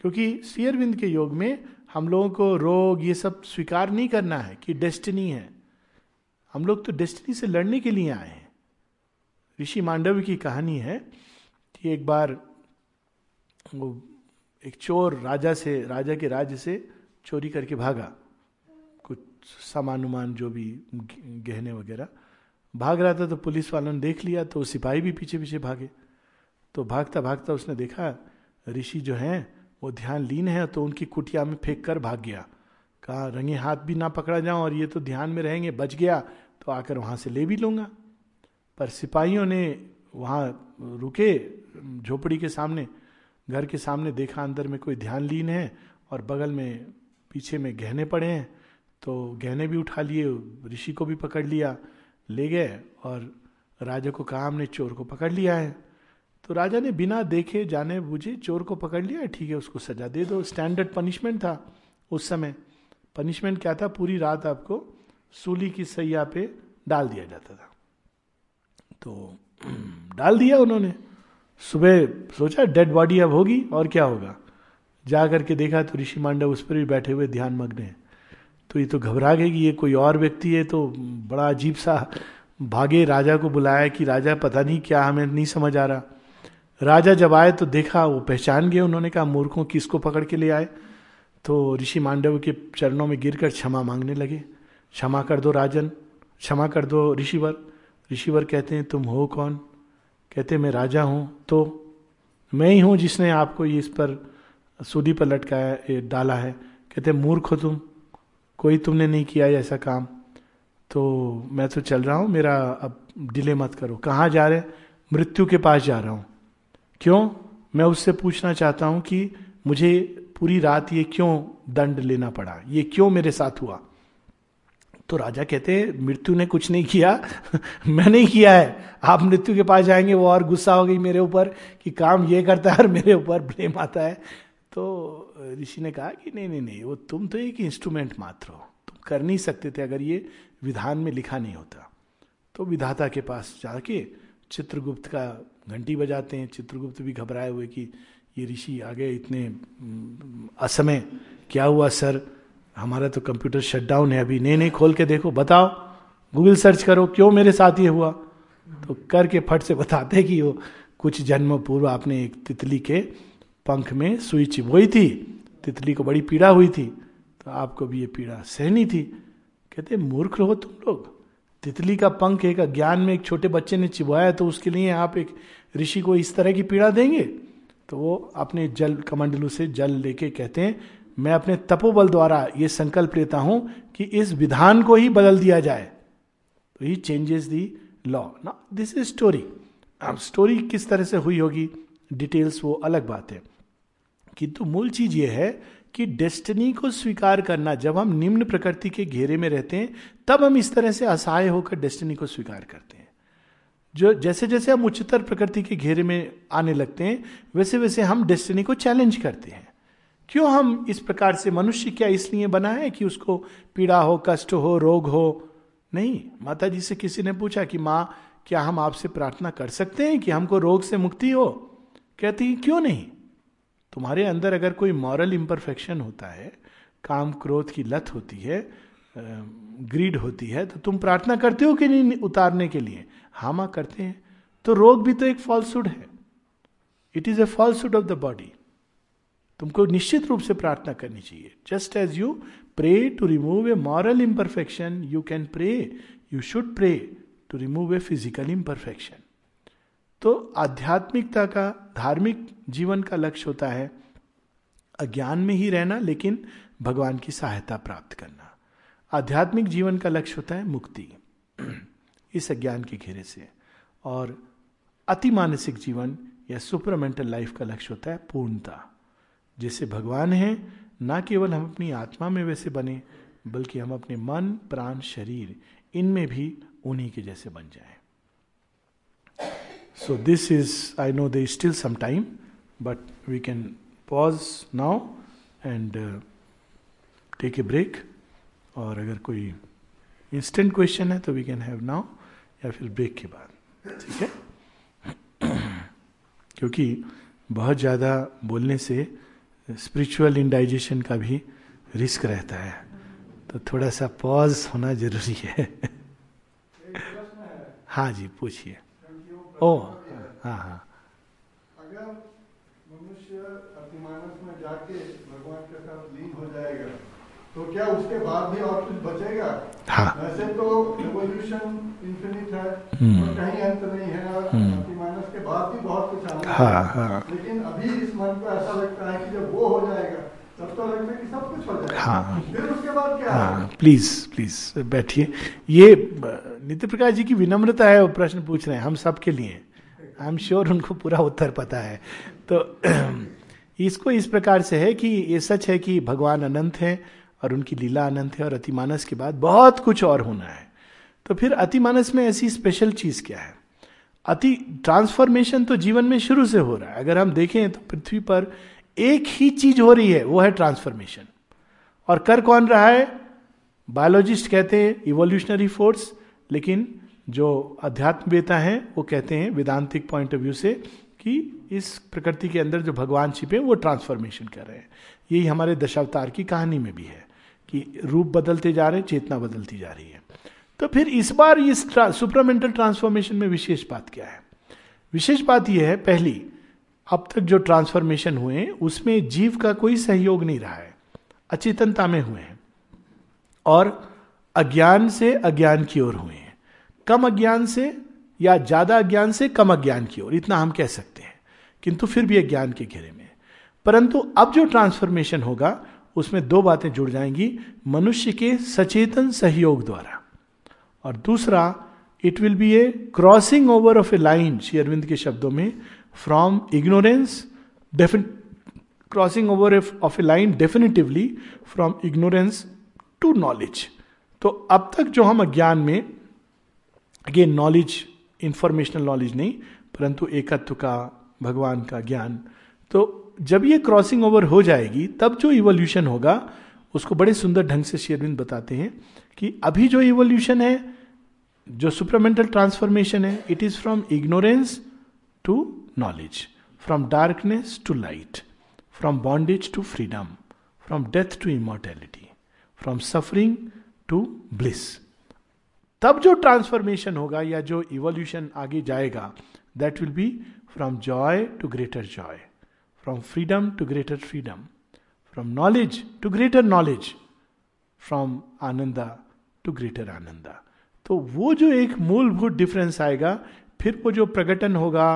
क्योंकि श्री अरविंद के योग में हम लोगों को रोग ये सब स्वीकार नहीं करना है कि डेस्टिनी है। हम लोग तो डेस्टिनी से लड़ने के लिए आए हैं। ऋषि मांडव्य की कहानी है कि एक बार वो एक चोर राजा के राज्य से चोरी करके भागा, कुछ सामान उमान जो भी गहने वगैरह, भाग रहा था तो पुलिस वालों ने देख लिया, तो सिपाही भी पीछे पीछे भागे। तो भागता भागता उसने देखा ऋषि जो हैं वो ध्यान लीन है, तो उनकी कुटिया में फेंक कर भाग गया, कहा रंगे हाथ भी ना पकड़ा जाऊं और ये तो ध्यान में रहेंगे, बच गया तो आकर वहाँ से ले भी लूँगा। पर सिपाहियों ने वहाँ रुके झोपड़ी के सामने, घर के सामने, देखा अंदर में कोई ध्यान लीन है और बगल में पीछे में गहने पड़े हैं, तो गहने भी उठा लिए, ऋषि को भी पकड़ लिया, ले गए और राजा को कहा हमने चोर को पकड़ लिया है। तो राजा ने बिना देखे जाने बूझे चोर को पकड़ लिया, ठीक है उसको सजा दे दो, स्टैंडर्ड पनिशमेंट था उस समय। पनिशमेंट क्या था? पूरी रात आपको सूली की सैया पे डाल दिया जाता था। तो डाल दिया उन्होंने, सुबह सोचा डेड बॉडी अब होगी और क्या होगा, जा करके देखा तो ऋषि मांडव उस पर भी बैठे हुए ध्यान मग्न है। तो ये तो घबरा गए कि ये कोई और व्यक्ति है, तो बड़ा अजीब सा भागे, राजा को बुलाया कि राजा पता नहीं क्या, हमें नहीं समझ आ रहा। राजा जब आए तो देखा, वो पहचान गए, उन्होंने कहा मूर्खों किसको पकड़ के ले आए। तो ऋषि मांडव के चरणों में गिरकर क्षमा मांगने लगे, क्षमा कर दो राजन, क्षमा कर दो ऋषिवर। ऋषिवर कहते हैं तुम हो कौन? कहते मैं राजा हूँ। तो मैं ही हूँ जिसने आपको इस पर सूदी पर लटकाया डाला है। कहते मूर्ख हो तुम, कोई तुमने नहीं किया है ऐसा काम। तो मैं तो चल रहा हूँ, मेरा अब डिले मत करो। कहाँ जा रहे? मृत्यु के पास जा रहा हूँ। क्यों? मैं उससे पूछना चाहता हूँ कि मुझे पूरी रात ये क्यों दंड लेना पड़ा, ये क्यों मेरे साथ हुआ। तो राजा कहते हैं मृत्यु ने कुछ नहीं किया मैंने ही किया है। आप मृत्यु के पास जाएंगे, वो और गुस्सा हो गई मेरे ऊपर कि काम ये करता है और मेरे ऊपर ब्लेम आता है। तो ऋषि ने कहा कि नहीं नहीं नहीं, वो तुम तो एक इंस्ट्रूमेंट मात्र हो, तुम कर नहीं सकते थे अगर ये विधान में लिखा नहीं होता। तो विधाता के पास जाके चित्रगुप्त का घंटी बजाते हैं। चित्रगुप्त भी घबराए हुए कि ये ऋषि आ गए इतने असमय, क्या हुआ सर, हमारा तो कंप्यूटर शटडाउन है अभी। नहीं नहीं, खोल के देखो, बताओ, गूगल सर्च करो क्यों मेरे साथ ये हुआ। तो करके फट से बताते हैं कि वो कुछ जन्म पूर्व आपने एक तितली के पंख में सुई चिबोई थी, तितली को बड़ी पीड़ा हुई थी, तो आपको भी ये पीड़ा सहनी थी। कहते मूर्ख हो तुम लोग, तितली का पंख एक अज्ञान में एक छोटे बच्चे ने चिबोया, तो उसके लिए आप एक ऋषि को इस तरह की पीड़ा देंगे। तो वो अपने जल कमंडलू से जल लेके कहते हैं मैं अपने तपोबल द्वारा ये संकल्प लेता हूं कि इस विधान को ही बदल दिया जाए। तो ही चेंजेस दी लॉ। ना दिस इज स्टोरी। अब स्टोरी किस तरह से हुई होगी, डिटेल्स वो अलग बात है, किंतु मूल चीज ये है कि डेस्टिनी को स्वीकार करना। जब हम निम्न प्रकृति के घेरे में रहते हैं तब हम इस तरह से असहाय होकर डेस्टिनी को स्वीकार करते हैं। जो जैसे जैसे हम उच्चतर प्रकृति के घेरे में आने लगते हैं वैसे वैसे हम डेस्टिनी को चैलेंज करते हैं। क्यों हम इस प्रकार से? मनुष्य क्या इसलिए बना है कि उसको पीड़ा हो, कष्ट हो, रोग हो? नहीं। माता जी से किसी ने पूछा कि माँ क्या हम आपसे प्रार्थना कर सकते हैं कि हमको रोग से मुक्ति हो? कहती क्यों नहीं, तुम्हारे अंदर अगर कोई मॉरल इम्परफेक्शन होता है, काम क्रोध की लत होती है, ग्रीड होती है, तो तुम प्रार्थना करते हो कि नहीं उतारने के लिए? हाँ माँ करते हैं। तो रोग भी तो एक फॉल्सहुड है, it is a falsehood of the body. तुमको निश्चित रूप से प्रार्थना करनी चाहिए। Just as you pray to remove a moral imperfection, you can pray, you should pray to remove a physical imperfection. तो आध्यात्मिकता का, धार्मिक जीवन का लक्ष्य होता है अज्ञान में ही रहना लेकिन भगवान की सहायता प्राप्त करना। आध्यात्मिक जीवन का लक्ष्य होता है मुक्ति इस अज्ञान के घेरे से, और अतिमानसिक जीवन या सुपरमेंटल लाइफ का लक्ष्य होता है पूर्णता। जैसे भगवान हैं, ना केवल हम अपनी आत्मा में वैसे बने बल्कि हम अपने मन, प्राण, शरीर इनमें भी उन्हीं के जैसे बन जाएं। So this is, I know there is still some time but we can pause now and take a break. और अगर कोई इंस्टेंट क्वेश्चन है तो वी कैन हैव नाउ या फिर ब्रेक के बाद, ठीक है? क्योंकि बहुत ज़्यादा बोलने से स्पिरिचुअल इंडाइजेशन का भी रिस्क रहता है, तो थोड़ा सा पॉज होना जरूरी है। हाँ जी, पूछिए। ओ हाँ हाँ, अगर मनुष्य अतिमानस में जाके भगवान के साथ लीन हो जाएगा तो क्या उसके बाद भी और कुछ बचेगा? हाँ, वैसे तो एवोल्यूशन इंफिनिट है, तो कहीं अंत नहीं है, अतिमानस के बाद भी बहुत कुछ आना। हाँ हाँ, लेकिन अभी इस मन को ऐसा लगता है कि जब वो हो जाएगा तब तो लगता है कि सब कुछ हो जाएगा। हाँ, फिर उसके बाद क्या? हाँ, प्लीज प्लीज बैठिए। ये नित्य प्रकाश जी की विनम्रता है, वो प्रश्न पूछ रहे हैं हम सब के लिए। आई एम श्योर उनको पूरा उत्तर पता है। तो इसको इस प्रकार से है कि ये सच है कि भगवान अनंत है और उनकी लीला अनंत है, और अतिमानस के बाद बहुत कुछ और होना है। तो फिर अतिमानस में ऐसी स्पेशल चीज क्या है? अति ट्रांसफॉर्मेशन तो जीवन में शुरू से हो रहा है। अगर हम देखें तो पृथ्वी पर एक ही चीज हो रही है, वो है ट्रांसफॉर्मेशन। और कर कौन रहा है? बायोलॉजिस्ट कहते हैं इवोल्यूशनरी फोर्स, लेकिन जो अध्यात्मवेता हैं वो कहते हैं वेदांतिक पॉइंट ऑफ व्यू से कि इस प्रकृति के अंदर जो भगवान छिपे वो ट्रांसफॉर्मेशन कर रहे हैं। यही हमारे दशावतार की कहानी में भी है कि रूप बदलते जा रहे हैं, चेतना बदलती जा रही है। तो फिर इस बार इस सुपरामेंटल ट्रांसफॉर्मेशन में विशेष बात क्या है? विशेष बात यह है, पहली, अब तक जो ट्रांसफॉर्मेशन हुए उसमें जीव का कोई सहयोग नहीं रहा है, अचेतनता में हुए हैं और अज्ञान से अज्ञान की ओर हुए हैं, कम अज्ञान से या ज्यादा अज्ञान से कम अज्ञान की ओर, इतना हम कह सकते हैं, किंतु फिर भी अज्ञान के घेरे में। परंतु अब जो ट्रांसफॉर्मेशन होगा उसमें दो बातें जुड़ जाएंगी, मनुष्य के सचेतन सहयोग द्वारा, और दूसरा it will be a crossing over of a line, Shri Aurobindo के शब्दों में, from ignorance crossing over of a line definitively from ignorance to knowledge. तो अब तक जो हम अज्ञान में, अगेन नॉलेज, इंफॉर्मेशनल नॉलेज नहीं परंतु एकत्व का, भगवान का ज्ञान, तो जब ये क्रॉसिंग ओवर हो जाएगी तब जो इवोल्यूशन होगा उसको बड़े सुंदर ढंग से श्री अरविंद बताते हैं कि अभी जो इवोल्यूशन है, जो सुपरमेंटल ट्रांसफॉर्मेशन है, it is from ignorance to knowledge, from darkness to light, from bondage to freedom, from death to immortality, from suffering to bliss. तब जो ट्रांसफॉर्मेशन होगा या जो इवोल्यूशन आगे जाएगा, that will be from joy to greater joy, from freedom to greater freedom, from knowledge to greater knowledge, from ananda to greater ananda. तो वो जो एक मूलभूत डिफरेंस आएगा, फिर वो जो प्रकटन होगा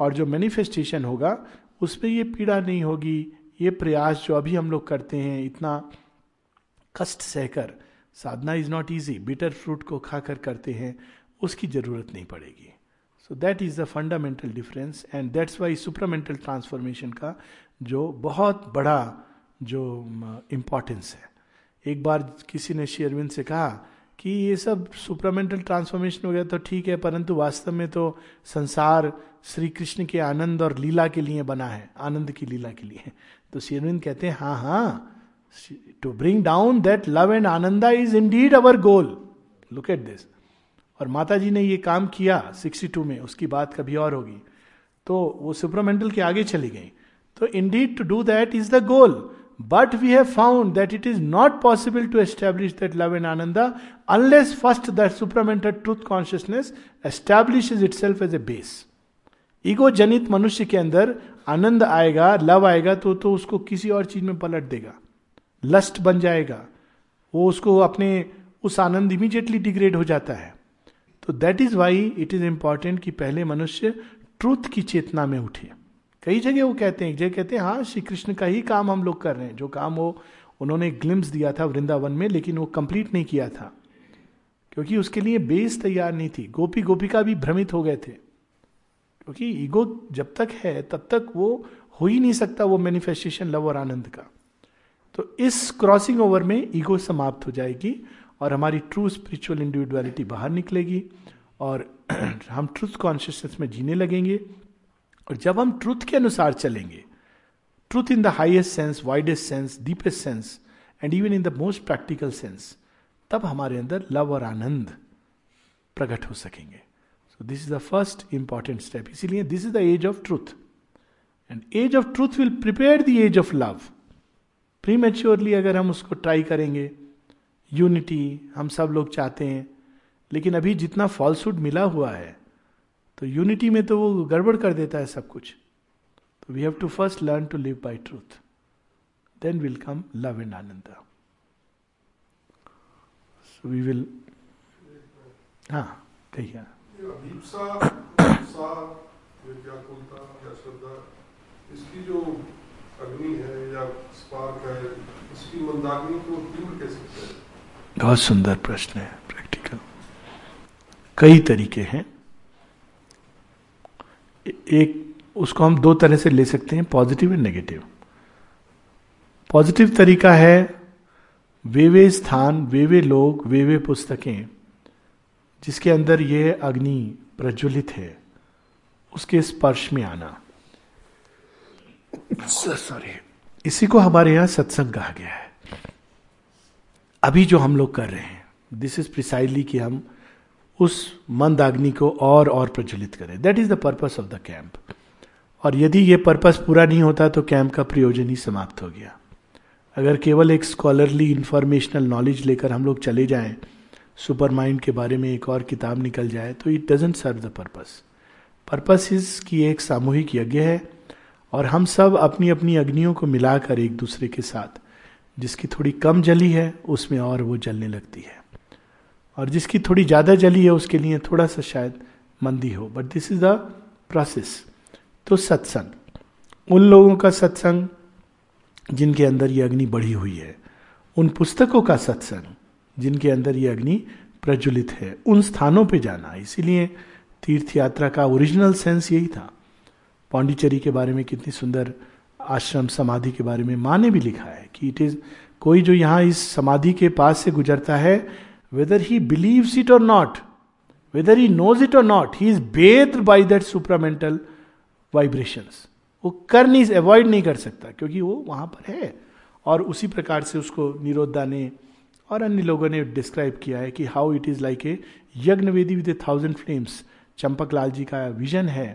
और जो मैनिफेस्टेशन होगा उसमें ये पीड़ा नहीं होगी, ये प्रयास जो अभी हम लोग करते हैं इतना कष्ट सहकर, साधना is not easy, bitter fruit को खाकर करते हैं, उसकी जरूरत नहीं पड़ेगी। So that is the fundamental difference and that's why supramental transformation का जो बहुत बड़ा जो importance है। एक बार किसी ने श्री अरविंद से कहा कि ये सब सुपरामेंटल ट्रांसफॉर्मेशन हो गया तो ठीक है, परंतु वास्तव में तो संसार श्री कृष्ण के आनंद और लीला के लिए बना है, आनंद की लीला के लिए। तो श्री अरविंद कहते हैं हाँ हाँ, to bring down that love and ananda is indeed our goal, look at this. और माता जी ने ये काम किया 62 में, उसकी बात कभी और होगी। तो वो सुपरामेंटल के आगे चली गई। तो indeed to do that is the goal, but we have found that it is not possible to establish that love and ananda unless first that supramental truth consciousness establishes itself as a base. Ego जनित मनुष्य के अंदर आनंद आएगा, love आएगा तो उसको किसी और चीज में पलट देगा, लस्ट बन जाएगा, वो उसको अपने उस आनंद इमीडिएटली डिग्रेड हो जाता है. तो that is why it is important कि पहले मनुष्य ट्रूथ की चेतना में उठे. कई जगह वो कहते हैं, जगह कहते हैं हाँ श्री कृष्ण का ही काम हम लोग कर रहे हैं, जो काम वो उन्होंने ग्लिम्स दिया था वृंदावन में, लेकिन वो कंप्लीट नहीं किया था क्योंकि उसके लिए बेस तैयार नहीं थी. गोपी गोपिका भी भ्रमित हो गए थे क्योंकि ईगो जब तक है तब तक वो हो ही नहीं सकता वो मैनिफेस्टेशन लव और आनंद का. तो इस क्रॉसिंग ओवर में ईगो समाप्त हो जाएगी और हमारी ट्रू स्पिरिचुअल इंडिविजुअलिटी बाहर निकलेगी और हम ट्रूथ कॉन्शियसनेस में जीने लगेंगे. और जब हम ट्रूथ के अनुसार चलेंगे, truth in the highest sense, widest sense, deepest sense and even in the most practical sense, तब हमारे अंदर लव और आनंद प्रकट हो सकेंगे. So this is the first important step. इसीलिए this is the age of truth and age of truth will prepare the age of love. Prematurely अगर हम उसको ट्राई करेंगे, यूनिटी हम सब लोग चाहते हैं, लेकिन अभी जितना फॉल्सहुड मिला हुआ है तो यूनिटी में तो वो गड़बड़ कर देता है सब कुछ. तो we have to first learn to live by truth, then will come love and ananda. So we will हाँ कहिए. इसकी जो अग्नि है या स्पार्क है, इसकी मंदाग्नि को दूर कैसे करें? बहुत सुंदर प्रश्न है. प्रैक्टिकल कई तरीके हैं. एक उसको हम दो तरह से ले सकते हैं, पॉजिटिव एंड नेगेटिव. पॉजिटिव तरीका है वेवे स्थान, वेवे लोग, वेवे पुस्तकें जिसके अंदर यह अग्नि प्रज्वलित है, उसके स्पर्श में आना. सॉरी, इसी को हमारे यहां सत्संग कहा गया है. अभी जो हम लोग कर रहे हैं दिस इज प्रिसाइडली कि हम उस मंदाग्नि को और प्रज्वलित करें. That is the purpose of the camp. और यदि ये पर्पस पूरा नहीं होता तो कैंप का प्रयोजन ही समाप्त हो गया. अगर केवल एक स्कॉलरली इंफॉर्मेशनल नॉलेज लेकर हम लोग चले जाएं, सुपर माइंड के बारे में एक और किताब निकल जाए, तो it doesn't serve the purpose. Purpose is कि एक सामूहिक यज्ञ है और हम सब अपनी अपनी अग्नियों को मिलाकर एक दूसरे के साथ, जिसकी थोड़ी कम जली है उसमें और वो जलने लगती है, और जिसकी थोड़ी ज़्यादा जली है उसके लिए थोड़ा सा शायद मंदी हो, but this is the process. तो सत्संग, उन लोगों का सत्संग जिनके अंदर ये अग्नि बढ़ी हुई है, उन पुस्तकों का सत्संग जिनके अंदर ये अग्नि प्रज्वलित है, उन स्थानों पे जाना. इसीलिए तीर्थ यात्रा का ओरिजिनल सेंस यही था. पौंडीचेरी के बारे में कितनी सुंदर आश्रम समाधि के बारे में माँ ने भी लिखा है कि इट इज कोई जो यहाँ इस समाधि के पास से गुजरता है, whether he believes it or not, whether he knows it or not, he is bathed by that supramental vibrations. वो अवॉइड नहीं कर सकता क्योंकि वो वहाँ पर है. और उसी प्रकार से उसको निरोधा ने और अन्य लोगों ने डिस्क्राइब किया है कि how it is like a यज्ञवेदी with a 1000 flames. Champak Lal ji का विजन है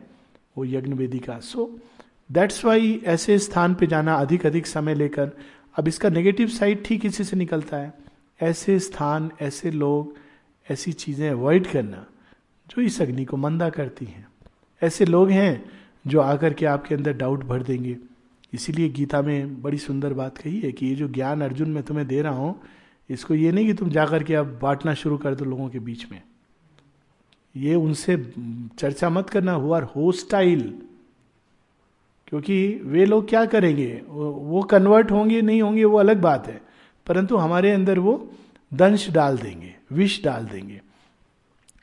वो यज्ञवेदी का. सो दैट्स वाई ऐसे स्थान पे जाना अधिक समय लेकर. अब इसका नेगेटिव साइड ठीक इसी से निकलता है. ऐसे स्थान, ऐसे लोग, ऐसी चीज़ें अवॉइड करना जो इस अग्नि को मंदा करती हैं. ऐसे लोग हैं जो आकर के आपके अंदर डाउट भर देंगे. इसीलिए गीता में बड़ी सुंदर बात कही है कि ये जो ज्ञान अर्जुन मैं तुम्हें दे रहा हूँ, इसको ये नहीं कि तुम जाकर के अब बांटना शुरू कर दो लोगों के बीच में. ये उनसे चर्चा मत करना, हु आर होस्टाइल, क्योंकि वे लोग क्या करेंगे, वो कन्वर्ट होंगे नहीं होंगे वो अलग बात है, परंतु हमारे अंदर वो दंश डाल देंगे, विष डाल देंगे.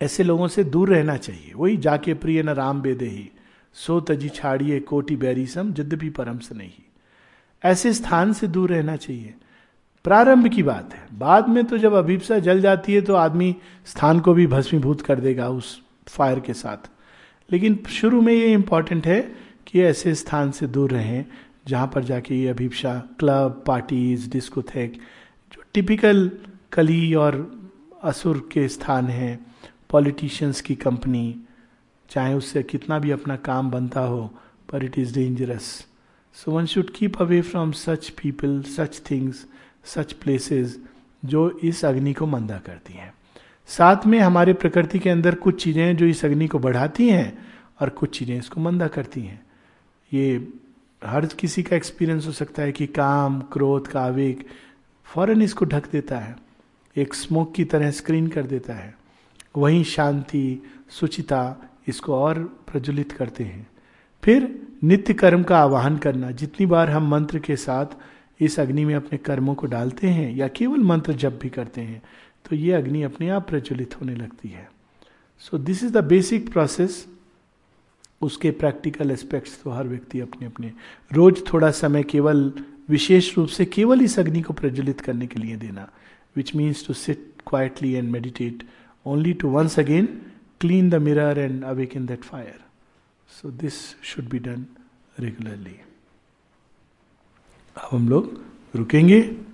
ऐसे लोगों से दूर रहना चाहिए. वही जाके प्रिय न राम बेदेही, सो तजी छाड़िए कोटि बैरीसम यद्यपि परम से नहीं. ऐसे स्थान से दूर रहना चाहिए. प्रारंभ की बात है. बाद में तो जब अभिप्सा जल जाती है तो आदमी स्थान को भी भस्मीभूत कर देगा उस फायर के साथ. लेकिन शुरू में ये इम्पॉर्टेंट है कि ऐसे स्थान से दूर रहें जहाँ पर जाके ये अभिप्सा, क्लब, पार्टीज, डिस्कोथेक, जो टिपिकल कली और असुर के स्थान हैं, पॉलिटिशियंस की कंपनी, चाहे उससे कितना भी अपना काम बनता हो, पर it is dangerous. So one should keep away from such people, such things, such places जो इस अग्नि को मंदा करती हैं. साथ में हमारे प्रकृति के अंदर कुछ चीज़ें जो इस अग्नि को बढ़ाती हैं और कुछ चीज़ें इसको मंदा करती हैं. ये हर किसी का एक्सपीरियंस हो सकता है कि काम, क्रोध का आवेग फौरन इसको ढक देता है. एक स्मोक की तरह स्क्रीन कर देता है, वहीं शांति सुचिता इसको और प्रज्वलित करते हैं। फिर नित्य कर्म का आह्वान करना, जितनी बार हम मंत्र के साथ इस अग्नि में अपने कर्मों को डालते हैं या केवल मंत्र जप भी करते हैं तो ये अग्नि अपने आप प्रज्वलित होने लगती है। So this is the basic process. उसके प्रैक्टिकल एस्पेक्ट्स तो हर व्यक्ति अपने अपने रोज थोड़ा समय केवल विशेष रूप से केवल इस अग्नि को प्रज्वलित करने के लिए देना, which means to sit quietly and meditate only to once again clean the mirror and awaken that fire. So this should be done regularly. अब हम लोग रुकेंगे।